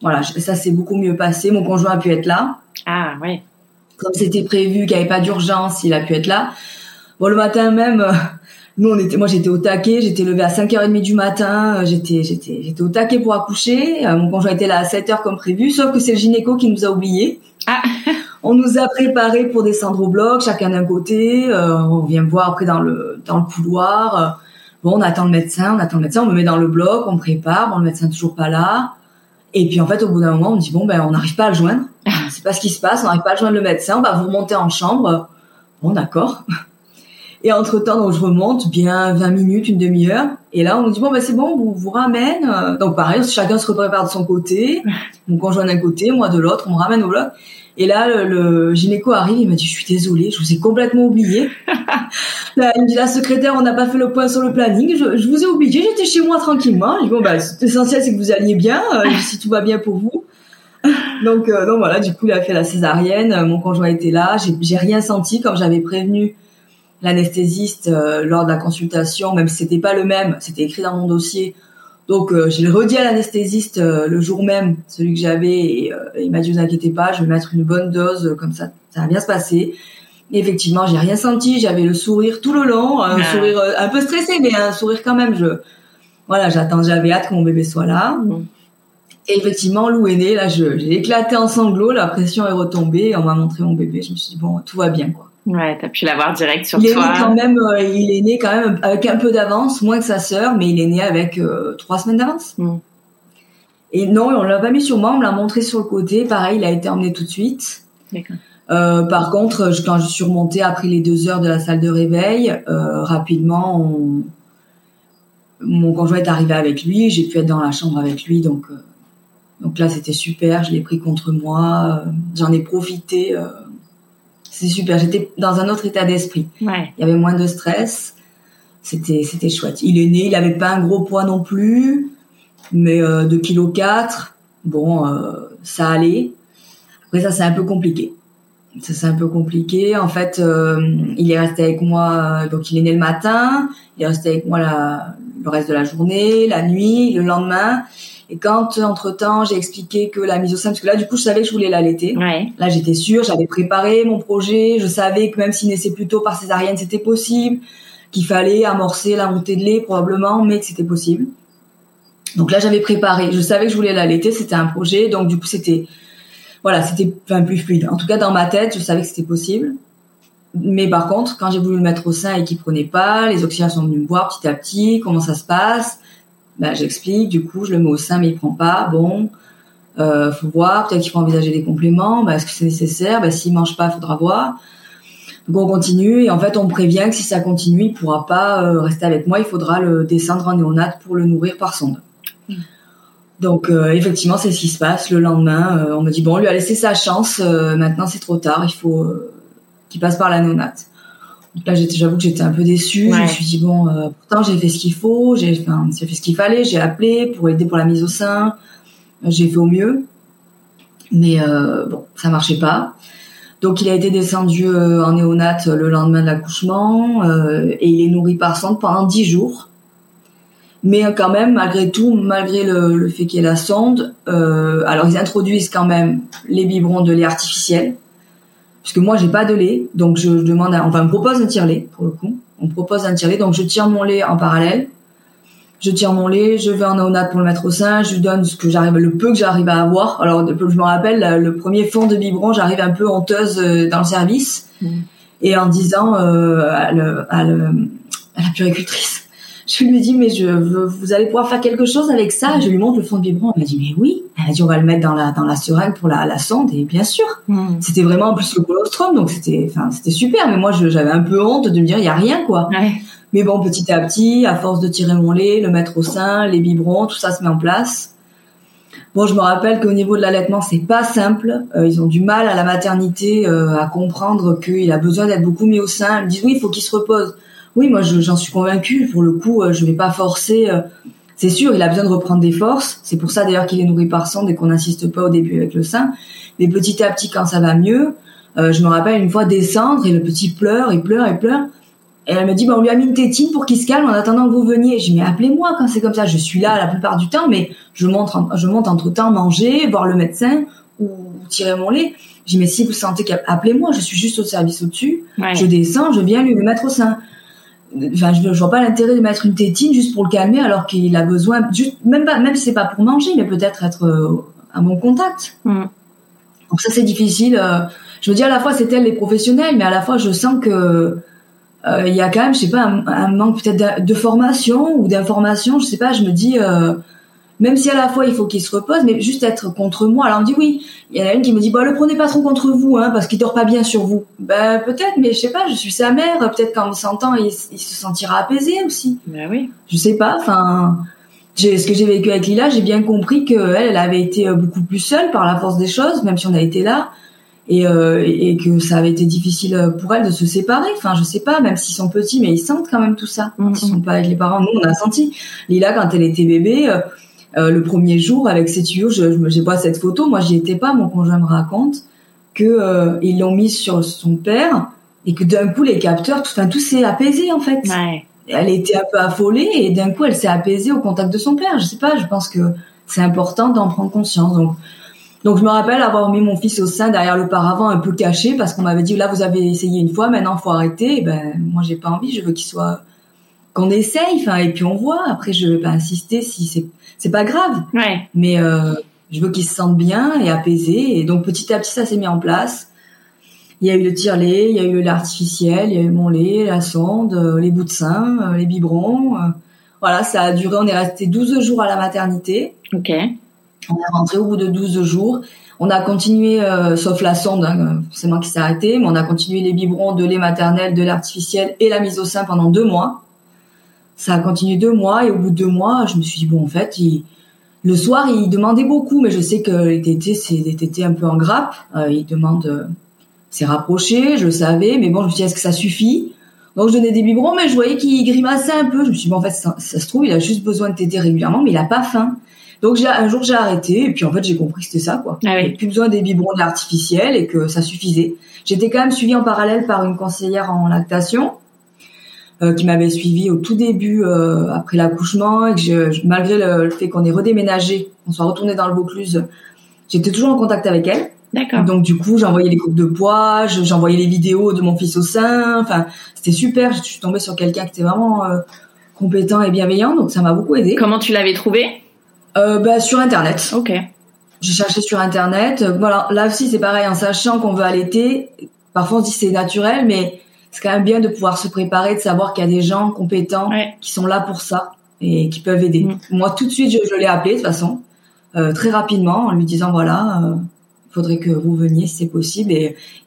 voilà ça s'est beaucoup mieux passé. Mon conjoint a pu être là. Ah ouais. Comme c'était prévu qu'il n'y avait pas d'urgence il a pu être là. Bon, le matin même, moi j'étais au taquet, j'étais levée à 5h30 du matin, j'étais au taquet pour accoucher, mon conjoint était là à 7h comme prévu, sauf que c'est le gynéco qui nous a oubliés. Ah. On nous a préparés pour descendre au bloc, chacun d'un côté, on vient me voir après dans le couloir, on attend le médecin, on me met dans le bloc, on prépare, le médecin toujours pas là, et puis en fait au bout d'un moment on me dit on n'arrive pas à le joindre, on sait pas ce qui se passe, on n'arrive pas à le joindre le médecin, on va vous remonter en chambre, bon d'accord. Et entre-temps, donc, je remonte bien 20 minutes, une demi-heure. Et là, on me dit, c'est bon, on vous ramène. Donc, pareil, chacun se prépare de son côté. Mon conjoint d'un côté, moi de l'autre, on me ramène au bloc. Et là, le gynéco arrive, il m'a dit, je suis désolée, je vous ai complètement oublié. Là, il me dit, la secrétaire, on n'a pas fait le point sur le planning. Je vous ai oublié, j'étais chez moi tranquillement. Je dis, l'essentiel, c'est que vous alliez bien, si tout va bien pour vous. Donc, voilà, du coup, il a fait la césarienne. Mon conjoint était là. J'ai rien senti, comme j'avais prévenu. L'anesthésiste lors de la consultation, même si c'était pas le même, c'était écrit dans mon dossier. Donc j'ai le redit à l'anesthésiste le jour même, celui que j'avais, et il m'a dit vous inquiétez pas, je vais mettre une bonne dose, comme ça va bien se passer. Et effectivement, j'ai rien senti, j'avais le sourire tout le long, un sourire un peu stressé, mais un sourire quand même. J'avais hâte que mon bébé soit là. Et effectivement, Lou est né, là j'ai éclaté en sanglots, la pression est retombée, on m'a montré mon bébé, je me suis dit tout va bien quoi. Ouais, t'as pu l'avoir direct sur toi. Il est né quand même avec un peu d'avance, moins que sa sœur, mais il est né avec 3 semaines d'avance. Mm. Et non, on l'a pas mis sur moi, on me l'a montré sur le côté. Pareil, il a été emmené tout de suite. D'accord. Par contre, quand je suis remontée après les 2 heures de la salle de réveil, rapidement, mon conjoint est arrivé avec lui. J'ai pu être dans la chambre avec lui, donc là, c'était super. Je l'ai pris contre moi. J'en ai profité. C'est super. J'étais dans un autre état d'esprit. Ouais. Il y avait moins de stress. C'était chouette. Il est né, il avait pas un gros poids non plus, mais 2,4 kg. Bon, ça allait. Après ça, c'est un peu compliqué. En fait, il est resté avec moi. Donc, il est né le matin. Il est resté avec moi le reste de la journée, la nuit, le lendemain. Et quand, entre-temps, j'ai expliqué que la mise au sein, parce que là, du coup, je savais que je voulais l'allaiter. Ouais. Là, j'étais sûre, j'avais préparé mon projet. Je savais que même s'il naissait plus tôt par césarienne, c'était possible, qu'il fallait amorcer la montée de lait probablement, mais que c'était possible. Donc là, j'avais préparé. Je savais que je voulais l'allaiter. C'était un projet. Donc, du coup, c'était plus fluide. En tout cas, dans ma tête, je savais que c'était possible. Mais par contre, quand j'ai voulu le mettre au sein et qu'il prenait pas, les auxiliaires sont venus me voir petit à petit, comment ça se passe. Ben, j'explique, du coup, je le mets au sein, mais il prend pas. Bon, faut voir, peut-être qu'il faut envisager des compléments. Ben, est-ce que c'est nécessaire? Ben, s'il mange pas, faudra voir. Donc, on continue. Et en fait, on me prévient que si ça continue, il pourra pas rester avec moi. Il faudra le descendre en néonate pour le nourrir par sonde. Donc, effectivement, c'est ce qui se passe. Le lendemain, on me dit, bon, on lui a laissé sa chance. Maintenant, c'est trop tard. Il faut qu'il passe par la néonate. Là, j'avoue que j'étais un peu déçue. Ouais. Je me suis dit, bon, pourtant, j'ai fait ce qu'il faut. J'ai fait ce qu'il fallait. J'ai appelé pour aider pour la mise au sein. J'ai fait au mieux. Mais bon, ça marchait pas. Donc, il a été descendu en néonate le lendemain de l'accouchement. Et il est nourri par sonde pendant 10 jours. Mais quand même, malgré tout, malgré le fait qu'il y ait la sonde, alors ils introduisent quand même les biberons de lait artificiel. Puisque moi, j'ai pas de lait, donc je demande, on me propose un tire-lait, pour le coup. On me propose un tire-lait, donc je tire mon lait en parallèle. Je tire mon lait, je vais en néonate pour le mettre au sein, je lui donne le peu que j'arrive à avoir. Alors, je me rappelle, le premier fond de biberon, j'arrive un peu honteuse dans le service. Mmh. Et en disant à la puéricultrice, je lui dis, mais vous allez pouvoir faire quelque chose avec ça. Je lui montre le fond de biberon. Elle m'a dit, mais oui. Elle a dit, on va le mettre dans la seringue pour la sonde. Et bien sûr, c'était vraiment en plus le colostrum. Donc, c'était super. Mais moi, j'avais un peu honte de me dire, il n'y a rien, quoi. Ouais. Mais bon, petit à petit, à force de tirer mon lait, le mettre au sein, les biberons, tout ça se met en place. Bon, je me rappelle qu'au niveau de l'allaitement, c'est pas simple. Ils ont du mal à la maternité à comprendre qu'il a besoin d'être beaucoup mis au sein. Ils me disent, oui, il faut qu'il se repose. Oui, moi, j'en suis convaincue. Pour le coup, je vais pas forcer. C'est sûr, il a besoin de reprendre des forces. C'est pour ça, d'ailleurs, qu'il est nourri par sonde et qu'on n'insiste pas au début avec le sein. Mais petit à petit, quand ça va mieux, je me rappelle une fois descendre et le petit pleure, il pleure, il pleure. Et elle me dit, on lui a mis une tétine pour qu'il se calme en attendant que vous veniez. Je dis, mais appelez-moi quand c'est comme ça. Je suis là la plupart du temps, mais je monte entre-temps manger, voir le médecin ou tirer mon lait. Je dis, mais si vous sentez appelez-moi, je suis juste au service au-dessus. Ouais. Je descends, je viens lui le mettre au sein. Enfin, je ne vois pas l'intérêt de mettre une tétine juste pour le calmer alors qu'il a besoin, même si c'est pas pour manger, mais peut-être être à mon contact. Mm. Donc ça, c'est difficile. Je me dis à la fois, c'est elle les professionnels, mais à la fois, je sens que il y a quand même, je sais pas, un manque peut-être de formation ou d'information. Je sais pas. Je me dis, même si à la fois il faut qu'il se repose, mais juste être contre moi. Alors on me dit oui. Il y en a une qui me dit, le prenez pas trop contre vous, hein, parce qu'il dort pas bien sur vous. Ben peut-être, mais je sais pas. Je suis sa mère. Peut-être qu'en me sentant, il se sentira apaisé aussi. Ben oui. Je sais pas. Enfin, ce que j'ai vécu avec Lila, j'ai bien compris que elle avait été beaucoup plus seule par la force des choses, même si on a été là, et que ça avait été difficile pour elle de se séparer. Enfin, je sais pas. Même s'ils sont petits, mais ils sentent quand même tout ça. Mm-hmm. Ils sont pas avec les parents. Nous, on a senti. Lila, quand elle était bébé. Le premier jour avec ses tuyaux, j'ai pas cette photo, moi j'y étais pas, mon conjoint me raconte que ils l'ont mise sur son père et que d'un coup les capteurs, tout s'est apaisé en fait. Ouais. Elle était un peu affolée et d'un coup elle s'est apaisée au contact de son père. Je sais pas, je pense que c'est important d'en prendre conscience. Donc je me rappelle avoir mis mon fils au sein derrière le paravent un peu caché parce qu'on m'avait dit là vous avez essayé une fois, maintenant faut arrêter. Et ben moi j'ai pas envie, je veux qu'on essaye, enfin et puis on voit. Après je vais pas insister si c'est pas grave, ouais. Mais je veux qu'ils se sentent bien et apaisés. Et donc, petit à petit, ça s'est mis en place. Il y a eu le tire-lait, il y a eu le lait artificiel, il y a eu mon lait, la sonde, les bouts de seins, les biberons. Voilà, ça a duré, on est resté 12 jours à la maternité. Ok. On est rentré au bout de 12 jours. On a continué, sauf la sonde, hein, forcément qui s'est arrêtée, mais on a continué les biberons, de lait maternel, de lait artificiel et la mise au sein pendant 2 mois. Ça a continué 2 mois et au bout de 2 mois, je me suis dit, bon, en fait, le soir, il demandait beaucoup, mais je sais que les tétés, c'est des tétés un peu en grappe. Il demande... C'est rapproché, je le savais, mais bon, je me suis dit, est-ce que ça suffit? Donc, je donnais des biberons, mais je voyais qu'il grimaçait un peu. Je me suis dit, bon, en fait, ça se trouve, il a juste besoin de téter régulièrement, mais il n'a pas faim. Donc, un jour, j'ai arrêté, et puis en fait, j'ai compris que c'était ça, quoi. Ah oui. J'avais plus besoin des biberons de l'artificiel et que ça suffisait. J'étais quand même suivie en parallèle par une conseillère en lactation, qui m'avait suivie au tout début, après l'accouchement, et que malgré le fait qu'on ait redéménagé, qu'on soit retourné dans le Vaucluse, j'étais toujours en contact avec elle. D'accord. Donc du coup, j'envoyais les coupes de poids, j'envoyais les vidéos de mon fils au sein. Enfin, c'était super. Je suis tombée sur quelqu'un qui était vraiment compétent et bienveillant, donc ça m'a beaucoup aidée. Comment tu l'avais trouvé ? Sur Internet. Ok. J'ai cherché sur Internet. Voilà, là aussi c'est pareil, en sachant qu'on veut allaiter. Parfois on se dit c'est naturel, mais c'est quand même bien de pouvoir se préparer, de savoir qu'il y a des gens compétents qui sont là pour ça et qui peuvent aider. Moi, tout de suite, je l'ai appelé de toute façon très rapidement en lui disant voilà. Faudrait que vous veniez si c'est possible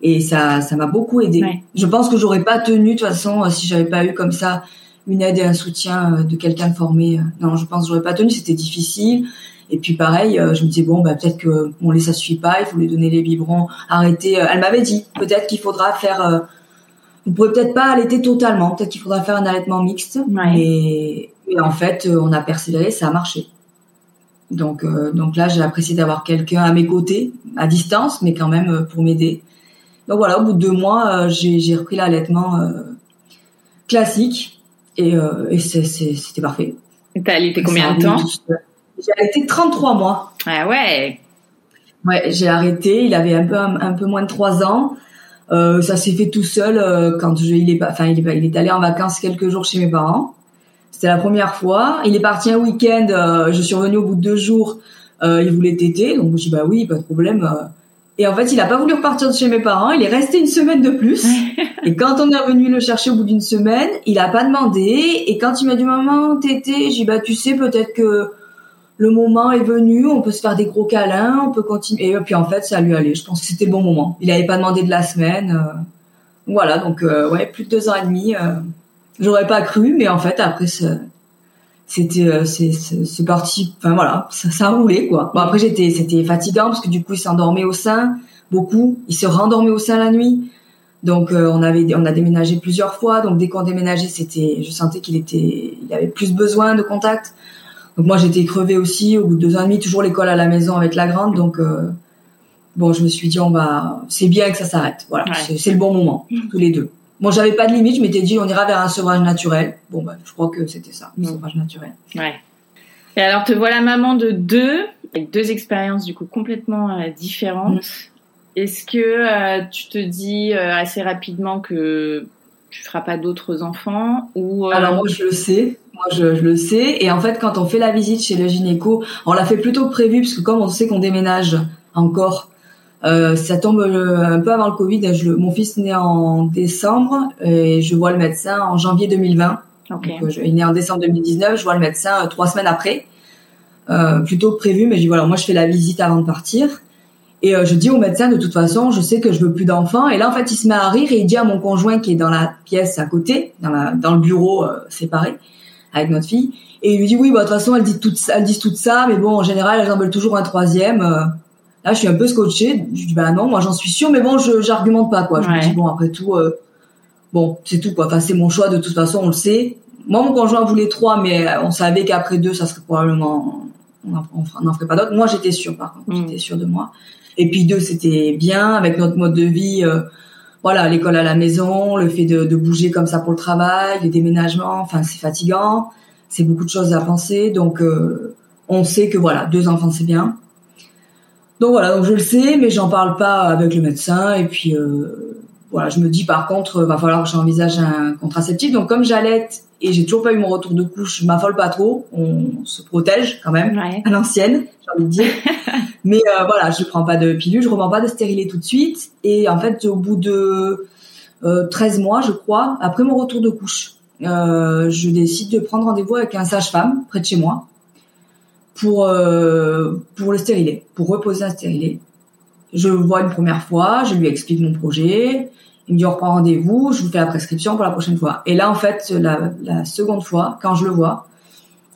et ça m'a beaucoup aidée. Ouais. Je pense que j'aurais pas tenu de toute façon si j'avais pas eu comme ça une aide et un soutien de quelqu'un de formé. Non, je pense que j'aurais pas tenu, c'était difficile. Et puis pareil, je me disais bon bah peut-être que mon lait ça suffit pas, il faut lui donner les biberons, arrêter. Elle m'avait dit peut-être qu'il faudra faire, vous pourrez peut-être pas allaiter totalement, peut-être qu'il faudra faire un allaitement mixte. Ouais. Et en fait, on a persévéré, ça a marché. Donc là, j'ai apprécié d'avoir quelqu'un à mes côtés, à distance, mais quand même pour m'aider. Donc voilà, au bout de 2 mois, j'ai repris l'allaitement classique et c'était parfait. Et t'as allaité combien de temps ? J'ai allaité 33 mois. Ah ouais. Ouais, j'ai arrêté. Il avait un peu moins de 3 ans. Ça s'est fait tout seul quand il est allé en vacances quelques jours chez mes parents. C'était la première fois. Il est parti un week-end. Je suis revenue au bout de 2 jours. Il voulait téter. Donc, je dis, bah oui, pas de problème. Et en fait, il a pas voulu repartir de chez mes parents. Il est resté 1 semaine de plus. Et quand on est revenu le chercher au bout d'1 semaine, il a pas demandé. Et quand il m'a dit, maman, téter, je dis, bah tu sais, peut-être que le moment est venu. On peut se faire des gros câlins. On peut continuer. Et puis, en fait, ça lui allait. Je pense que c'était le bon moment. Il avait pas demandé de la semaine. Voilà. Donc, ouais, plus de 2 ans et demi. J'aurais pas cru, mais en fait, après, c'est parti. Enfin, voilà, ça a roulé, quoi. Bon, après, c'était fatigant parce que du coup, il s'endormait au sein, beaucoup. Il se rendormait au sein la nuit. Donc, on a déménagé plusieurs fois. Donc, dès qu'on déménageait, je sentais il avait plus besoin de contact. Donc, moi, j'étais crevée aussi. Au bout de 2 ans et demi, toujours l'école à la maison avec la grande. Donc, bon, je me suis dit, c'est bien que ça s'arrête. Voilà. Ouais. C'est le bon moment, tous les deux. Bon, j'avais pas de limite, je m'étais dit on ira vers un sevrage naturel. Bon, bah, je crois que c'était ça, un sevrage naturel. Ouais. Et alors, te voilà maman de 2, avec 2 expériences du coup complètement différentes. Est-ce que tu te dis assez rapidement que tu feras pas d'autres enfants ou Alors moi, je le sais. Moi, je le sais. Et en fait, quand on fait la visite chez le gynéco, on l'a fait plutôt que prévu parce que comme on sait qu'on déménage encore. Ça tombe un peu avant le Covid. Mon fils est né en décembre et je vois le médecin en janvier 2020. Okay. Donc, il est né en décembre 2019, je vois le médecin 3 semaines après, plutôt que prévu. Mais je dis voilà, moi je fais la visite avant de partir et je dis au médecin de toute façon, je sais que je veux plus d'enfants. Et là en fait, il se met à rire et il dit à mon conjoint qui est dans la pièce à côté, dans le bureau séparé avec notre fille, et il lui dit oui bah de toute façon elles disent tout ça, mais bon en général elles en veulent toujours un 3e. Là, je suis un peu scotchée. Je dis, bah non, moi, j'en suis sûre, mais bon, j'argumente pas, quoi. Je me dis, bon, après tout, c'est tout, quoi. Enfin, c'est mon choix, de toute façon, on le sait. Moi, mon conjoint voulait 3, mais on savait qu'après 2, ça serait probablement, on n'en ferait pas d'autres. Moi, j'étais sûre, par contre. J'étais sûre de moi. Et puis 2, c'était bien, avec notre mode de vie, voilà, l'école à la maison, le fait de bouger comme ça pour le travail, les déménagements, enfin, c'est fatigant. C'est beaucoup de choses à penser. Donc, on sait que, voilà, 2 enfants, c'est bien. Donc voilà, donc je le sais, mais j'en parle pas avec le médecin. Et puis Voilà, je me dis par contre, va falloir que j'envisage un contraceptif. Donc comme j'allaite et j'ai toujours pas eu mon retour de couche, je m'affole pas trop, on se protège quand même, ouais. À l'ancienne, j'ai envie de dire. Mais voilà, je prends pas de pilule, je remets pas de stérilet tout de suite. Et en fait, au bout de 13 mois, je crois, après mon retour de couche, je décide de prendre rendez-vous avec un sage-femme près de chez moi pour le stérilet, pour reposer un stérilet. Je le vois une première fois, je lui explique mon projet, il me dit on reprend rendez-vous, je vous fais la prescription pour la prochaine fois. Et là en fait, la seconde fois, quand je le vois,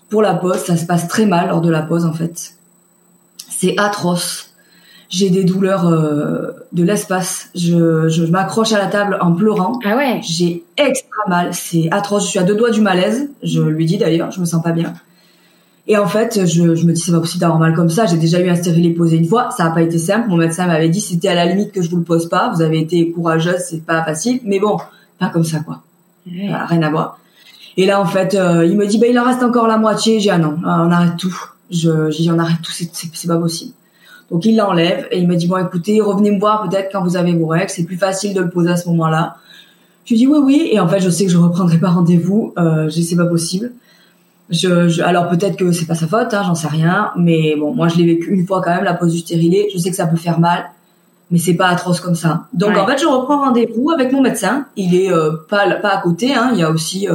pour la pause, ça se passe très mal lors de la pause en fait. C'est atroce. J'ai des douleurs de l'espace. Je m'accroche à la table en pleurant. Ah ouais. J'ai extra mal, c'est atroce. Je suis à 2 doigts du malaise. Je lui dis d'ailleurs, je me sens pas bien. Et en fait, je me dis c'est pas possible d'avoir mal comme ça. J'ai déjà eu un stérilet posé une fois, ça a pas été simple. Mon médecin m'avait dit c'était à la limite que je vous le pose pas. Vous avez été courageuse, c'est pas facile, mais bon, pas comme ça quoi. Ouais. Voilà, rien à voir. Et là en fait, il me dit il en reste encore la moitié. J'ai dit non, on arrête tout. J'ai dit on arrête tout, c'est pas possible. Donc il l'enlève et il me dit écoutez, revenez me voir peut-être quand vous avez vos règles, c'est plus facile de le poser à ce moment-là. Je lui dis oui et en fait je sais que je reprendrai pas rendez-vous. Je sais pas possible. Alors peut-être que c'est pas sa faute, j'en sais rien, mais bon, moi je l'ai vécu une fois quand même, la pose du stérilet, je sais que ça peut faire mal, mais c'est pas atroce comme ça. Donc ouais. En fait, je reprends rendez-vous avec mon médecin, il est pas à côté, il y a aussi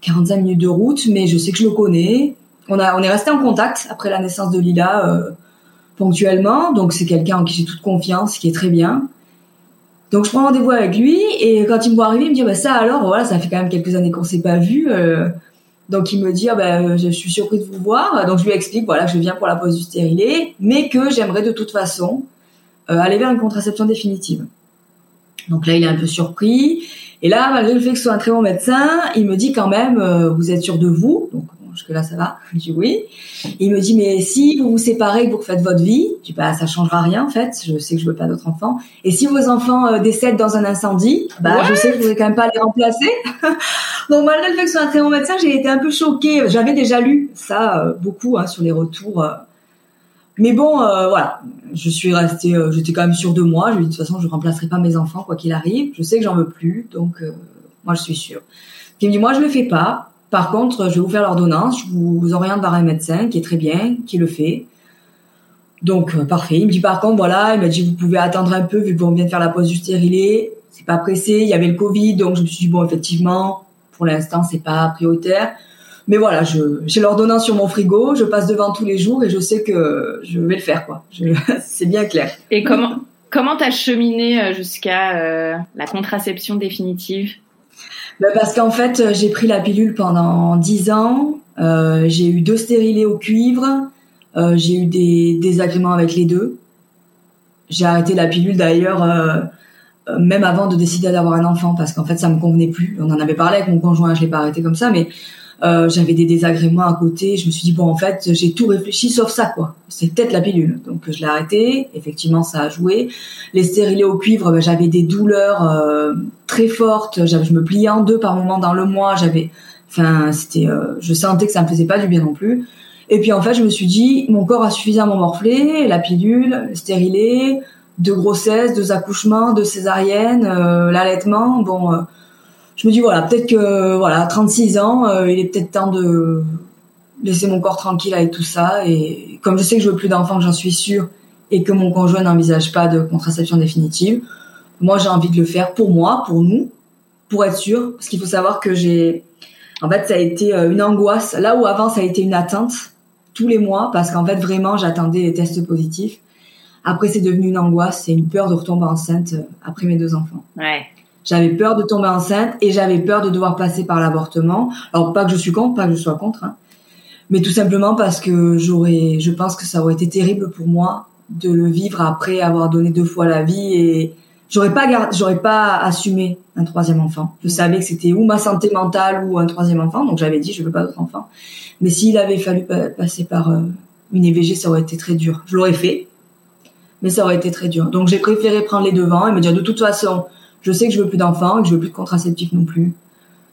45 minutes de route, mais je sais que je le connais. On est resté en contact après la naissance de Lila ponctuellement, donc c'est quelqu'un en qui j'ai toute confiance, qui est très bien. Donc je prends rendez-vous avec lui, et quand il me voit arriver, il me dit ça fait quand même quelques années qu'on s'est pas vu. Donc il me dit je suis surpris de vous voir. Donc je lui explique que je viens pour la pose du stérilet, mais que j'aimerais de toute façon aller vers une contraception définitive. Donc là il est un peu surpris. Et là malgré le fait que ce soit un très bon médecin, il me dit quand même vous êtes sûr de vous. Donc jusque là ça va. Je dis oui. Et il me dit mais si vous vous séparez, que vous refaites votre vie, je dis ça changera rien en fait. Je sais que je veux pas d'autres enfants. Et si vos enfants décèdent dans un incendie, je sais que vous allez quand même pas les remplacer. Donc malgré le fait que ce soit un très bon médecin, j'ai été un peu choquée. J'avais déjà lu ça beaucoup sur les retours. Mais bon, voilà, je suis restée, j'étais quand même sûre de moi. Je lui ai dit de toute façon, je remplacerai pas mes enfants quoi qu'il arrive. Je sais que j'en veux plus, donc moi je suis sûre. Puis il me dit moi je le fais pas. Par contre, je vais vous faire l'ordonnance. Je vous oriente vers un médecin qui est très bien, qui le fait. Donc parfait. Il me dit par contre il m'a dit vous pouvez attendre un peu vu qu'on vient de faire la pose du stérilet. C'est pas pressé. Il y avait le Covid, donc je me suis dit effectivement. Pour l'instant, c'est pas prioritaire. Mais voilà, j'ai l'ordonnance sur mon frigo, je passe devant tous les jours et je sais que je vais le faire, quoi. C'est bien clair. Et comment t'as cheminé jusqu'à la contraception définitive ? Parce qu'en fait, j'ai pris la pilule pendant 10 ans. J'ai eu 2 stérilés au cuivre. J'ai eu des désagréments avec les 2. J'ai arrêté la pilule d'ailleurs... même avant de décider d'avoir un enfant, parce qu'en fait, ça me convenait plus. On en avait parlé avec mon conjoint, je l'ai pas arrêté comme ça, mais j'avais des désagréments à côté. Je me suis dit en fait, j'ai tout réfléchi sauf ça, quoi. C'est peut-être la pilule. Donc je l'ai arrêté. Effectivement, ça a joué. Les stérilets au cuivre, j'avais des douleurs très fortes. Je me pliais en 2 par moment dans le mois. Je sentais que ça me faisait pas du bien non plus. Et puis en fait, je me suis dit, mon corps a suffisamment morflé. La pilule, le stérilet. 2 grossesses, 2 accouchements, 2 césariennes, l'allaitement. Bon, je me dis peut-être que 36 ans, il est peut-être temps de laisser mon corps tranquille avec tout ça. Et comme je sais que je veux plus d'enfants, que j'en suis sûre, et que mon conjoint n'envisage pas de contraception définitive, moi j'ai envie de le faire pour moi, pour nous, pour être sûre, parce qu'il faut savoir que ça a été une angoisse. Là où avant ça a été une atteinte tous les mois, parce qu'en fait vraiment j'attendais les tests positifs. Après, c'est devenu une angoisse, c'est une peur de retomber enceinte après mes 2 enfants. Ouais. J'avais peur de tomber enceinte et j'avais peur de devoir passer par l'avortement. Alors, pas que je suis contre, pas que je sois contre, mais tout simplement parce que je pense que ça aurait été terrible pour moi de le vivre après avoir donné 2 fois la vie et j'aurais pas assumé un 3e enfant. Je savais que c'était ou ma santé mentale ou un 3e enfant, donc j'avais dit je veux pas d'autres enfants. Mais s'il avait fallu passer par une IVG, ça aurait été très dur. Je l'aurais fait. Mais ça aurait été très dur. Donc, j'ai préféré prendre les devants et me dire, de toute façon, je sais que je veux plus d'enfants et que je veux plus de contraceptifs non plus.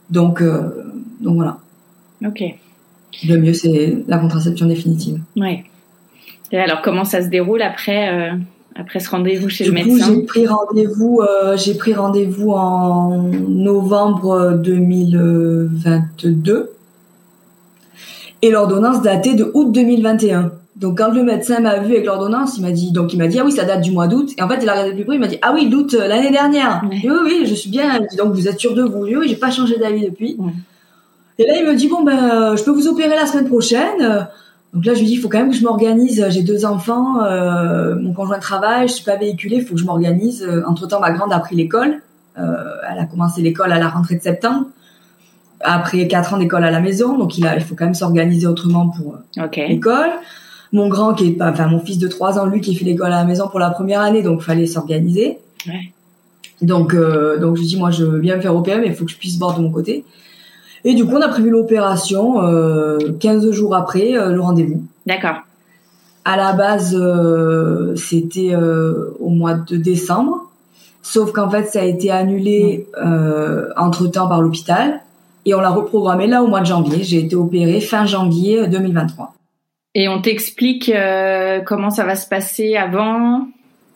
Donc voilà. Ok. Le mieux, c'est la contraception définitive. Ouais. Et alors, comment ça se déroule après après ce rendez-vous chez le médecin. Du coup, j'ai pris rendez-vous en novembre 2022 et l'ordonnance datait de août 2021. Donc quand le médecin m'a vu avec l'ordonnance, il m'a dit ah oui, ça date du mois d'août. Et en fait, il a regardé plus près, il m'a dit ah oui, d'août l'année dernière. Ouais. Et oui, je suis bien. Il dit, donc vous êtes sûr de vous? Oui, j'ai pas changé d'avis depuis. Ouais. Et là, il me dit bon ben, je peux vous opérer la semaine prochaine. Donc là, je lui dis, il faut quand même que je m'organise. J'ai 2 enfants, mon conjoint travaille, je suis pas véhiculée, il faut que je m'organise. Entre-temps, ma grande a pris l'école. Elle a commencé l'école à la rentrée de septembre. Après 4 ans d'école à la maison, donc il faut quand même s'organiser autrement pour l'école. Mon grand, mon fils de 3 ans, lui, qui fait l'école à la maison pour la première année, donc il fallait s'organiser. Ouais. Donc je lui dis, moi, je veux bien me faire opérer, mais il faut que je puisse boire de mon côté. Et du coup, on a prévu l'opération 15 jours après le rendez-vous. D'accord. À la base, c'était au mois de décembre, sauf qu'en fait, ça a été annulé entre-temps par l'hôpital et on l'a reprogrammé là au mois de janvier. J'ai été opérée fin janvier 2023. Et on t'explique comment ça va se passer avant ?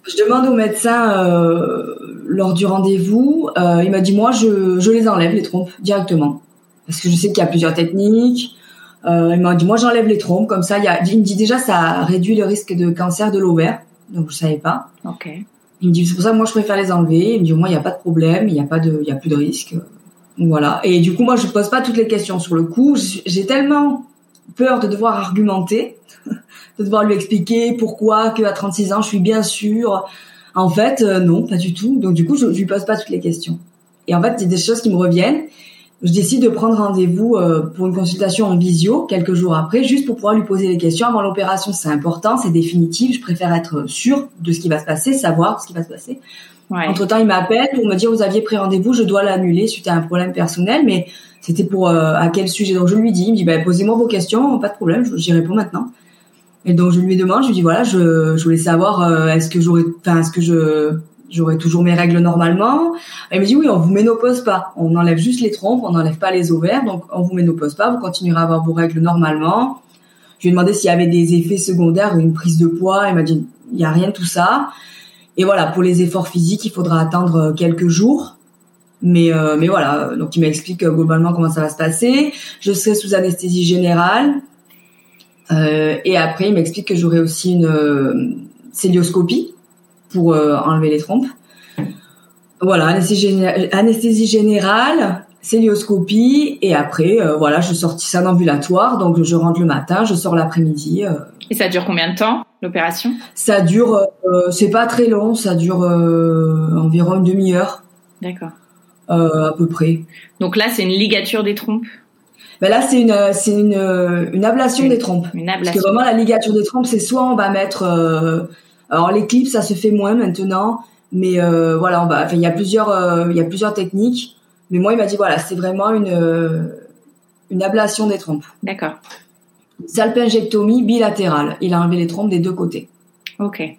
Je demande au médecin lors du rendez-vous. Il m'a dit, moi, je les enlève, les trompes, directement. Parce que je sais qu'il y a plusieurs techniques. Il m'a dit, moi, j'enlève les trompes. Comme ça, il me dit déjà, ça réduit le risque de cancer de l'ovaire. Donc, je ne savais pas. Okay. Il me dit, c'est pour ça que moi, je préfère les enlever. Il me dit, moi, il n'y a pas de problème. Il n'y a plus de risque. Voilà. Et du coup, moi, je ne pose pas toutes les questions sur le coup. J'ai tellement peur de devoir argumenter, de devoir lui expliquer pourquoi, qu'à 36 ans, je suis bien sûre. En fait, non, pas du tout. Donc, du coup, je ne lui pose pas toutes les questions. Et en fait, il y a des choses qui me reviennent. Je décide de prendre rendez-vous pour une consultation en visio quelques jours après, juste pour pouvoir lui poser les questions avant l'opération. C'est important, c'est définitif. Je préfère être sûre de ce qui va se passer, savoir ce qui va se passer. Ouais. Entre-temps, il m'appelle pour me dire « Vous aviez pris rendez-vous, je dois l'annuler suite à un problème personnel. » Mais c'était pour à quel sujet ? Donc, je lui dis, il me dit « Posez-moi vos questions, pas de problème, j'y réponds maintenant. » Et donc, je lui demande, je lui dis « Voilà, je voulais savoir, j'aurai toujours mes règles normalement. » Elle me dit, oui, on vous ménopause pas. On enlève juste les trompes, on n'enlève pas les ovaires. Donc, on vous ménopause pas. Vous continuerez à avoir vos règles normalement. Je lui ai demandé s'il y avait des effets secondaires, une prise de poids. Elle m'a dit, il n'y a rien de tout ça. Et voilà, pour les efforts physiques, il faudra attendre quelques jours. Mais voilà. Donc, il m'explique globalement comment ça va se passer. Je serai sous anesthésie générale. Et après, il m'explique que j'aurai aussi une cœlioscopie pour enlever les trompes. Voilà, anesthésie générale, cœlioscopie, et après, je sortis ça d'ambulatoire, donc je rentre le matin, je sors l'après-midi. Et ça dure combien de temps, l'opération ? Ça dure, c'est pas très long, ça dure environ une demi-heure. D'accord. À peu près. Donc là, c'est une ligature des trompes ? Ben là, c'est une ablation des trompes. Une ablation. Parce que vraiment, la ligature des trompes, c'est soit on va mettre... alors les clips, ça se fait moins maintenant, mais il y a plusieurs techniques. Mais moi, il m'a dit voilà, c'est vraiment une ablation des trompes. D'accord. Salpingectomie bilatérale. Il a enlevé les trompes des 2 côtés. Ok. Et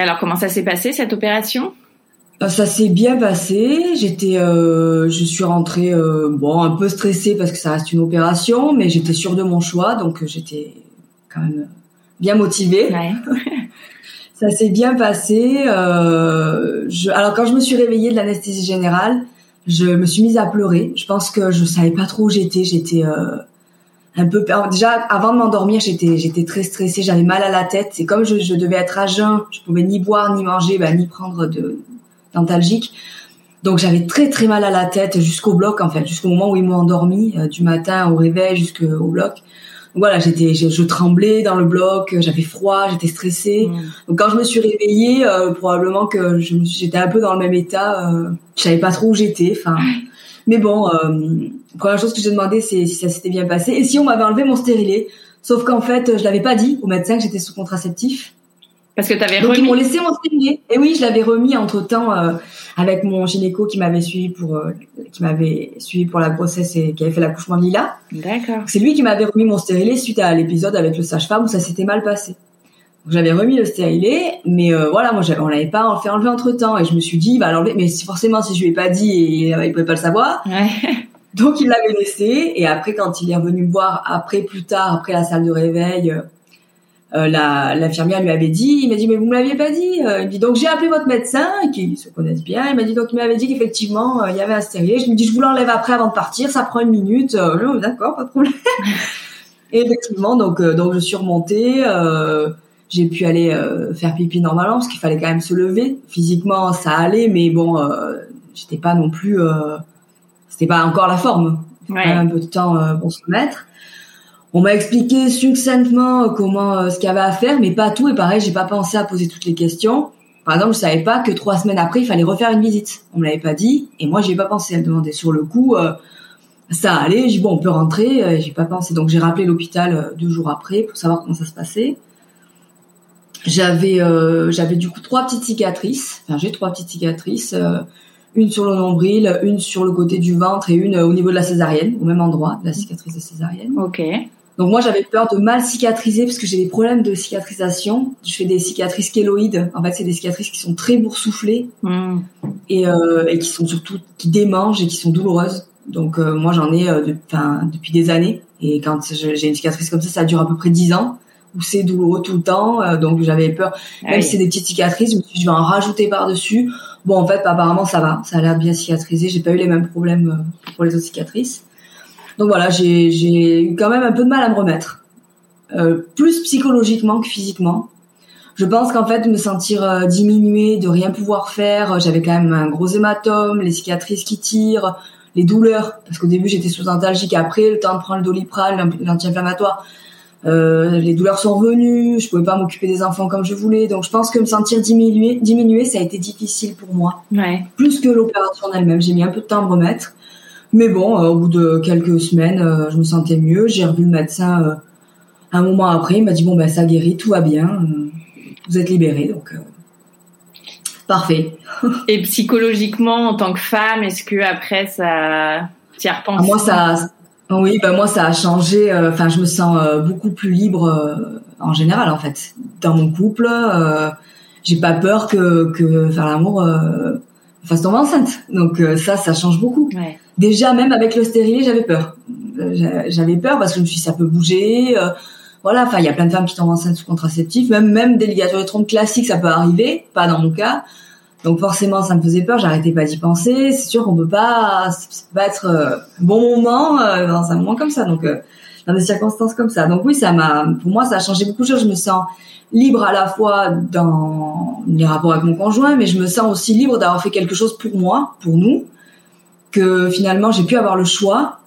alors, comment ça s'est passé cette opération ? Ça s'est bien passé. Je suis rentrée un peu stressée parce que ça reste une opération, mais j'étais sûre de mon choix, donc j'étais quand même bien motivée. Ouais. Ça s'est bien passé. Alors quand je me suis réveillée de l'anesthésie générale, je me suis mise à pleurer. Je pense que je savais pas trop où j'étais. J'étais un peu. Alors, déjà avant de m'endormir, j'étais très stressée. J'avais mal à la tête. Et comme je devais être à jeun, je pouvais ni boire ni manger, ni prendre d'antalgique. Donc j'avais très très mal à la tête jusqu'au bloc en fait, jusqu'au moment où ils m'ont endormie, du matin au réveil jusqu'au bloc. Voilà, je tremblais dans le bloc, j'avais froid, j'étais stressée. Mmh. Donc quand je me suis réveillée, probablement que j'étais un peu dans le même état. Je savais pas trop où j'étais. Enfin, mais bon, première chose que j'ai demandé, c'est si ça s'était bien passé et si on m'avait enlevé mon stérilet. Sauf qu'en fait, je l'avais pas dit au médecin que j'étais sous contraceptif. Parce que t'avais remis. Donc ils m'ont laissé mon stérilet. Et oui, je l'avais remis entre temps avec mon gynéco qui m'avait suivi pour la grossesse et qui avait fait l'accouchement de Lila. D'accord. C'est lui qui m'avait remis mon stérilet suite à l'épisode avec le sage-femme où ça s'était mal passé. Donc j'avais remis le stérilet, mais moi on l'avait pas fait enlever entre temps et je me suis dit l'enlever, mais forcément si je lui ai pas dit, il pouvait pas le savoir. Ouais. Donc il l'avait laissé et après quand il est revenu me voir après la salle de réveil. L'infirmière lui avait dit, il m'a dit, mais vous me l'aviez pas dit. Il me dit, donc j'ai appelé votre médecin, qui se connaissent bien. Il m'a dit, donc il m'avait dit qu'effectivement, il y avait un stérilet. Je me dis, je vous l'enlève après avant de partir, ça prend une minute. D'accord, pas de problème. Et effectivement, donc je suis remontée. J'ai pu aller faire pipi normalement parce qu'il fallait quand même se lever. Physiquement, ça allait, mais bon, j'étais pas non plus. C'était pas encore la forme. Ouais. Un peu de temps pour se remettre. On m'a expliqué succinctement comment ce qu'il y avait à faire, mais pas tout. Et pareil, j'ai pas pensé à poser toutes les questions. Par exemple, je savais pas que 3 semaines après, il fallait refaire une visite. On me l'avait pas dit, et moi, j'ai pas pensé à le demander. Sur le coup, ça allait. J'ai dit, bon, on peut rentrer. J'ai pas pensé. Donc, j'ai rappelé l'hôpital 2 jours après pour savoir comment ça se passait. J'avais du coup 3 petites cicatrices. Enfin, j'ai 3 petites cicatrices. Une sur le nombril, une sur le côté du ventre et une au niveau de la césarienne, au même endroit, de la cicatrice de césarienne. Ok. Donc moi, j'avais peur de mal cicatriser parce que j'ai des problèmes de cicatrisation. Je fais des cicatrices kéloïdes. En fait, c'est des cicatrices qui sont très boursouflées et qui sont surtout qui démangent et qui sont douloureuses. Donc moi, j'en ai depuis des années. Et quand j'ai une cicatrice comme ça dure à peu près 10 ans. Où c'est douloureux tout le temps, donc j'avais peur. Même si c'est des petites cicatrices, je me suis dit, je vais en rajouter par-dessus. Bon, en fait, apparemment, ça va. Ça a l'air bien cicatrisé. J'ai pas eu les mêmes problèmes pour les autres cicatrices. Donc voilà, j'ai eu quand même un peu de mal à me remettre. Plus psychologiquement que physiquement. Je pense qu'en fait, me sentir diminuée, de rien pouvoir faire, j'avais quand même un gros hématome, les cicatrices qui tirent, les douleurs. Parce qu'au début, j'étais sous antalgique. Après, le temps de prendre le doliprane, l'anti-inflammatoire, les douleurs sont revenues, je pouvais pas m'occuper des enfants comme je voulais, donc je pense que me sentir diminuée, ça a été difficile pour moi. Ouais. Plus que l'opération en elle-même, j'ai mis un peu de temps à me remettre. Mais bon, au bout de quelques semaines, je me sentais mieux. J'ai revu le médecin un moment après, il m'a dit bon ben ça guérit, tout va bien, vous êtes libérée, donc parfait. Et psychologiquement, en tant que femme, est-ce que après ça t'y repenses? Ah, moi ça. Oui, ben moi ça a changé. Enfin, je me sens beaucoup plus libre en général, en fait, dans mon couple. J'ai pas peur que faire l'amour fasse tomber enceinte. Donc ça change beaucoup. Ouais. Déjà, même avec le stérilet, j'avais peur. Parce que je me suis dit, ça peut bouger. Voilà. Enfin, il y a plein de femmes qui tombent enceintes sous contraceptif. Même des ligatures de trompe classiques, ça peut arriver. Pas dans mon cas. Donc forcément, ça me faisait peur. J'arrêtais pas d'y penser. C'est sûr qu'on peut pas être un bon moment dans un moment comme ça, donc dans des circonstances comme ça. Donc oui, pour moi, ça a changé beaucoup de choses. Je me sens libre à la fois dans les rapports avec mon conjoint, mais je me sens aussi libre d'avoir fait quelque chose pour moi, pour nous, que finalement j'ai pu avoir le choix.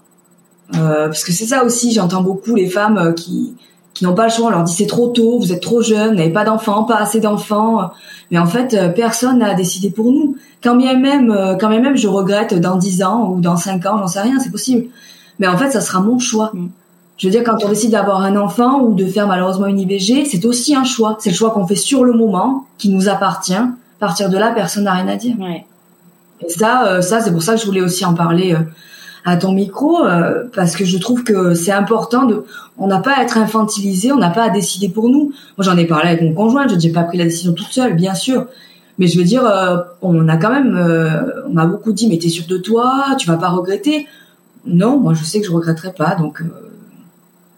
Parce que c'est ça aussi, j'entends beaucoup les femmes qui n'ont pas le choix, on leur dit c'est trop tôt, vous êtes trop jeune, vous n'avez pas d'enfants, pas assez d'enfants. Mais en fait, personne n'a décidé pour nous. Quand bien même je regrette dans 10 ans ou dans 5 ans, j'en sais rien, c'est possible. Mais en fait, ça sera mon choix. Je veux dire, quand on décide d'avoir un enfant ou de faire malheureusement une IVG, c'est aussi un choix. C'est le choix qu'on fait sur le moment, qui nous appartient. À partir de là, personne n'a rien à dire. Ouais. Et ça, c'est pour ça que je voulais aussi en parler à ton micro, parce que je trouve que c'est important on n'a pas à être infantilisé, on n'a pas à décider pour nous. Moi, j'en ai parlé avec mon conjoint, je n'ai pas pris la décision toute seule, bien sûr. Mais je veux dire, on m'a beaucoup dit, mais t'es sûre de toi, tu vas pas regretter. Non, moi, je sais que je regretterai pas, donc,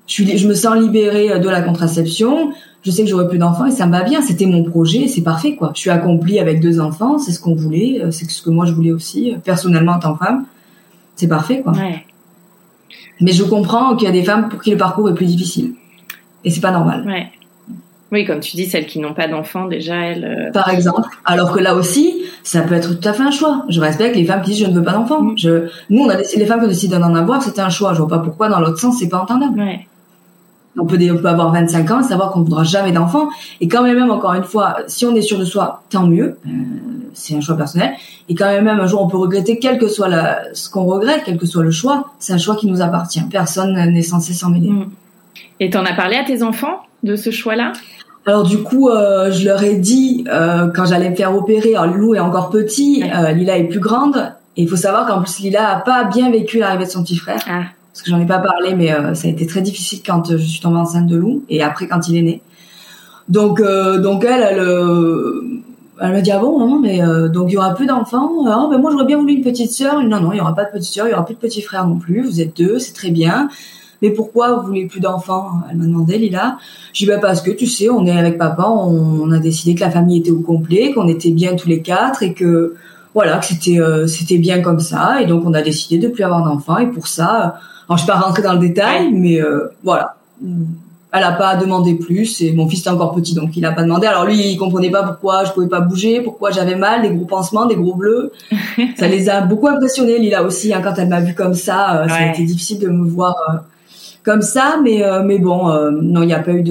je me sens libérée de la contraception, je sais que j'aurai plus d'enfants et ça me va bien, c'était mon projet, c'est parfait, quoi. Je suis accomplie avec 2 enfants, c'est ce qu'on voulait, c'est ce que moi je voulais aussi, personnellement, en tant que femme. C'est parfait, quoi. Ouais. Mais je comprends qu'il y a des femmes pour qui le parcours est plus difficile. Et c'est pas normal. Ouais. Oui, comme tu dis, celles qui n'ont pas d'enfants, déjà, elles... Par exemple. Alors que là aussi, ça peut être tout à fait un choix. Je respecte les femmes qui disent « je ne veux pas d'enfants ». Nous, les femmes qui ont décidé d'en avoir, c'était un choix. Je vois pas pourquoi, dans l'autre sens, c'est pas entendable. Ouais. On peut avoir 25 ans et savoir qu'on ne voudra jamais d'enfants. Et quand même, encore une fois, si on est sûr de soi, tant mieux. C'est un choix personnel. Et quand même, un jour, on peut regretter quel que soit ce qu'on regrette, quel que soit le choix. C'est un choix qui nous appartient. Personne n'est censé s'en mêler. Et t'en as parlé à tes enfants de ce choix-là? Alors du coup, je leur ai dit, quand j'allais me faire opérer, alors Lou est encore petit, Lila est plus grande. Et il faut savoir qu'en plus, Lila n'a pas bien vécu l'arrivée de son petit frère. Ah. Parce que j'en ai pas parlé, mais ça a été très difficile quand je suis tombée enceinte de Lou et après quand il est né. Donc elle m'a dit ah bon maman, mais donc il y aura plus d'enfants. Ah ben moi j'aurais bien voulu une petite sœur. Non il y aura pas de petite sœur, il y aura plus de petit frère non plus. Vous êtes 2, c'est très bien. mais pourquoi vous voulez plus d'enfants? Elle m'a demandé, Lila. J'ai dit, bah, parce que tu sais, on est avec papa, on a décidé que la famille était au complet, qu'on était bien tous les quatre et que voilà, que c'était bien comme ça. Et donc, on a décidé de plus avoir d'enfants. Et pour ça, alors je ne vais pas rentrer dans le détail, mais voilà. Elle n'a pas demandé plus et mon fils était encore petit, donc il n'a pas demandé. Alors lui, il comprenait pas pourquoi je pouvais pas bouger, pourquoi j'avais mal, des gros pansements, des gros bleus. Ça les a beaucoup impressionnés, Lila aussi, hein, quand elle m'a vue comme ça. Ça a été difficile de me voir comme ça, mais bon, non, il n'y a pas eu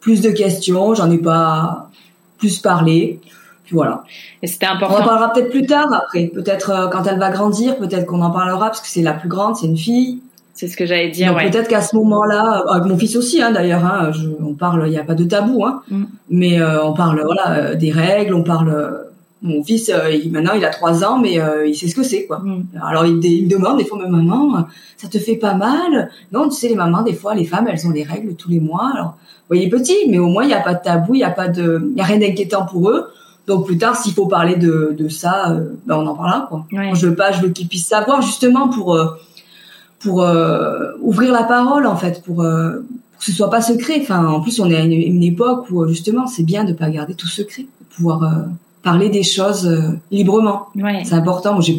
plus de questions, j'en ai pas plus parlé. Puis voilà. Et c'était important. On en parlera peut-être plus tard après, peut-être quand elle va grandir, peut-être qu'on en parlera parce que c'est la plus grande, c'est une fille. C'est ce que j'allais dire. Donc, ouais. Peut-être qu'à ce moment-là, avec mon fils aussi, hein, d'ailleurs, hein, on parle, il n'y a pas de tabou, hein, mais on parle voilà, des règles, on parle. Mon fils, maintenant, il a 3 ans, mais il sait ce que c'est, quoi. Alors, il me demande des fois, mais maman, ça te fait pas mal? Non, tu sais, les mamans, des fois, les femmes, elles ont les règles tous les mois. Alors, ouais, il est petit, mais au moins, il n'y a pas de tabou, il n'y a rien d'inquiétant pour eux. Donc, plus tard, s'il faut parler de ça, ben, on en parlera, quoi. Ouais. Je veux qu'ils puissent savoir, justement, pour ouvrir la parole, en fait, pour que ce soit pas secret. Enfin, en plus, on est à une époque où, justement, c'est bien de pas garder tout secret, de pouvoir parler des choses librement. Ouais. C'est important. Moi, j'ai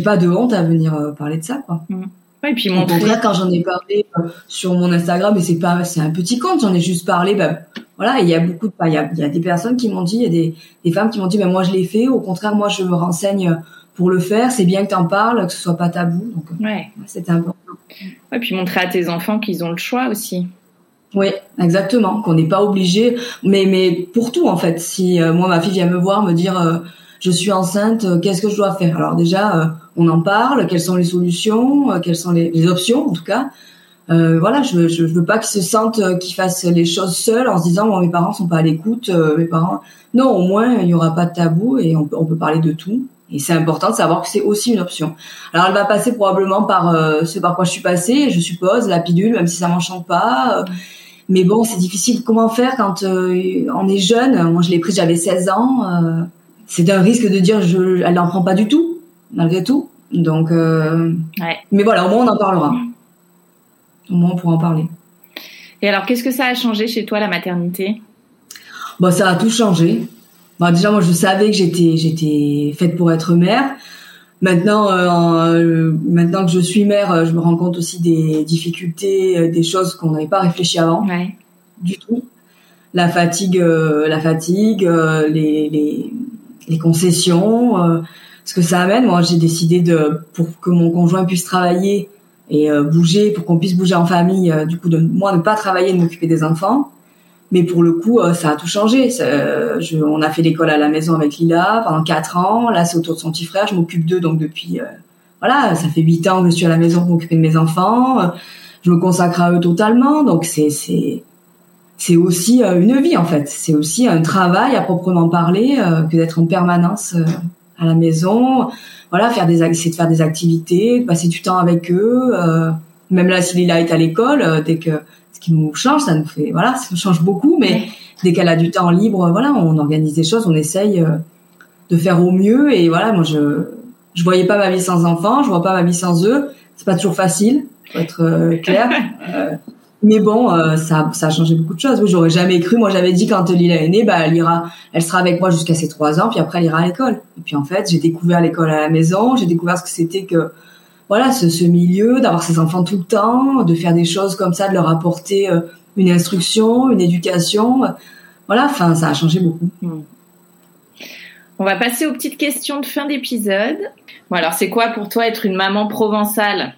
pas de honte à venir parler de ça, quoi. Ouais, et puis mon frère, quand j'en ai parlé sur mon Instagram, et c'est un petit compte, j'en ai juste parlé, ben, voilà, il y a beaucoup de, il y a des personnes qui m'ont dit, il y a des femmes qui m'ont dit, ben, moi, je l'ai fait, au contraire, moi, je me renseigne pour le faire, c'est bien que t'en parles, que ce soit pas tabou. Donc, ouais. C'était important. Ouais, puis montrer à tes enfants qu'ils ont le choix aussi. Oui, exactement, qu'on n'est pas obligé. Mais pour tout, en fait. Si moi, ma fille vient me voir, me dire je suis enceinte, qu'est-ce que je dois faire? Alors déjà, on en parle, quelles sont les solutions, quelles sont les options, en tout cas. Voilà, je veux pas qu'ils se sentent, qu'ils fassent les choses seuls en se disant bon, mes parents sont pas à l'écoute, mes parents. Non, au moins, il y aura pas de tabou et on peut parler de tout. Et c'est important de savoir que c'est aussi une option. Alors, elle va passer probablement par ce par quoi je suis passée, je suppose, la pilule, même si ça m'enchante pas. Mais bon, c'est difficile. Comment faire quand on est jeune? Moi, je l'ai prise, j'avais 16 ans. C'est un risque de dire elle n'en prend pas du tout, malgré tout. Donc, ouais. Mais voilà, au moins, on en parlera. Au moins, on pourra en parler. Et alors, qu'est-ce que ça a changé chez toi, la maternité? Bon, ça a tout changé. Bon, déjà, moi, je savais que j'étais faite pour être mère. Maintenant que je suis mère, je me rends compte aussi des difficultés, des choses qu'on n'avait pas réfléchi avant. Ouais. Du tout. La fatigue, les concessions, ce que ça amène. Moi, j'ai décidé pour que mon conjoint puisse travailler et bouger, pour qu'on puisse bouger en famille, du coup, de moi, ne pas travailler, de m'occuper des enfants. Mais pour le coup, ça a tout changé. On a fait l'école à la maison avec Lila pendant 4 ans. Là, c'est au tour de son petit frère. Je m'occupe d'eux, donc depuis... voilà, ça fait 8 ans que je suis à la maison pour m'occuper de mes enfants. Je me consacre à eux totalement. Donc, c'est aussi une vie, en fait. C'est aussi un travail à proprement parler que d'être en permanence à la maison. Voilà, essayer de faire des activités, de passer du temps avec eux. Même là, si Lila est à l'école, dès que... Ce qui nous change, ça nous fait, voilà, ça nous change beaucoup, mais dès qu'elle a du temps libre, voilà, on organise des choses, on essaye de faire au mieux, et voilà, moi, je voyais pas ma vie sans enfants, je vois pas ma vie sans eux, c'est pas toujours facile, faut être clair, mais bon, ça a changé beaucoup de choses, oui, j'aurais jamais cru, moi, j'avais dit quand Lila est née, bah, elle sera avec moi jusqu'à ses 3 ans, puis après, elle ira à l'école, et puis en fait, j'ai découvert l'école à la maison, j'ai découvert ce que c'était que, voilà, ce milieu, d'avoir ses enfants tout le temps, de faire des choses comme ça, de leur apporter une instruction, une éducation. Voilà, enfin, ça a changé beaucoup. On va passer aux petites questions de fin d'épisode. Bon, alors, c'est quoi pour toi être une maman provençale?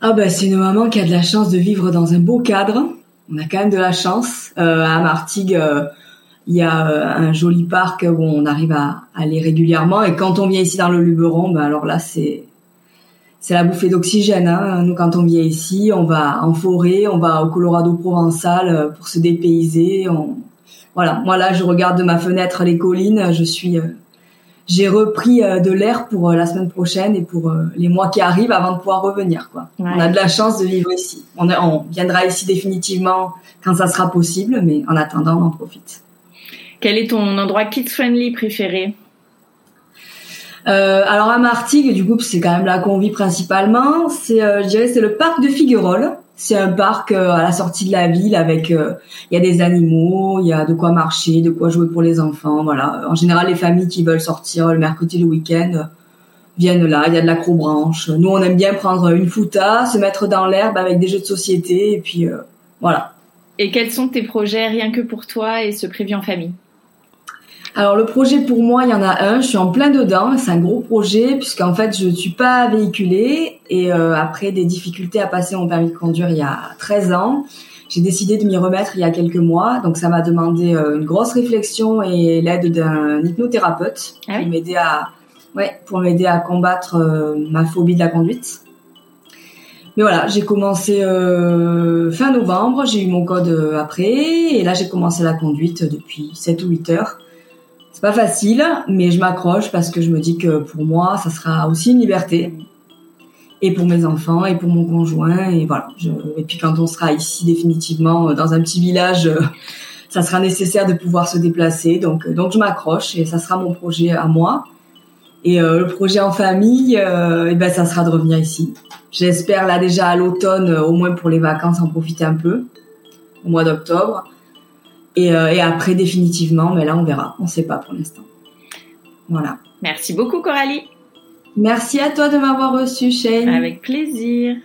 Ah ben, c'est une maman qui a de la chance de vivre dans un beau cadre. On a quand même de la chance. À Martigues, il y a un joli parc où on arrive à aller régulièrement. Et quand on vient ici dans le Luberon, ben alors là, c'est la bouffée d'oxygène, hein. Nous, quand on vient ici, on va en forêt, on va au Colorado provençal pour se dépayser. Voilà. Moi, là, je regarde de ma fenêtre les collines. J'ai repris de l'air pour la semaine prochaine et pour les mois qui arrivent avant de pouvoir revenir, quoi. Ouais. On a de la chance de vivre ici. On viendra ici définitivement quand ça sera possible, mais en attendant, on en profite. Quel est ton endroit kids-friendly préféré? Alors à Martigues, du coup, c'est quand même là qu'on vit principalement. C'est, je dirais, c'est le parc de Figuerolles. C'est un parc à la sortie de la ville avec, il y a des animaux, il y a de quoi marcher, de quoi jouer pour les enfants, voilà. En général, les familles qui veulent sortir le mercredi, le week-end, viennent là, il y a de l'acrobranche. Nous, on aime bien prendre une fouta, se mettre dans l'herbe avec des jeux de société, et puis voilà. Et quels sont tes projets rien que pour toi et ce Prévu en famille ? Alors, le projet pour moi, il y en a un, je suis en plein dedans, c'est un gros projet, puisqu'en fait, je ne suis pas véhiculée, et après des difficultés à passer mon permis de conduire il y a 13 ans, j'ai décidé de m'y remettre il y a quelques mois, donc ça m'a demandé une grosse réflexion et l'aide d'un hypnothérapeute pour m'aider à, pour m'aider à combattre ma phobie de la conduite. Mais voilà, j'ai commencé fin novembre, j'ai eu mon code après, et là j'ai commencé la conduite depuis 7 ou 8 heures. C'est pas facile, mais je m'accroche parce que je me dis que pour moi, ça sera aussi une liberté. Et pour mes enfants, et pour mon conjoint, et voilà. Et puis quand on sera ici définitivement dans un petit village, ça sera nécessaire de pouvoir se déplacer. Donc je m'accroche et ça sera mon projet à moi. Et le projet en famille, et ben ça sera de revenir ici. J'espère là déjà à l'automne, au moins pour les vacances, en profiter un peu au mois d'octobre. Et après, définitivement, mais là, on verra. On ne sait pas pour l'instant. Voilà. Merci beaucoup, Coralie. Merci à toi de m'avoir reçue, Shane. Avec plaisir.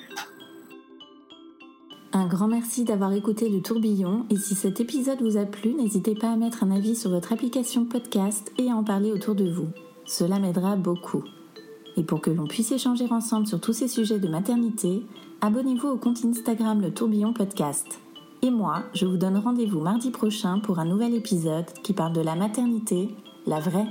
Un grand merci d'avoir écouté Le Tourbillon. Et si cet épisode vous a plu, n'hésitez pas à mettre un avis sur votre application podcast et à en parler autour de vous. Cela m'aidera beaucoup. Et pour que l'on puisse échanger ensemble sur tous ces sujets de maternité, abonnez-vous au compte Instagram Le Tourbillon Podcast. Et moi, je vous donne rendez-vous mardi prochain pour un nouvel épisode qui parle de la maternité, la vraie.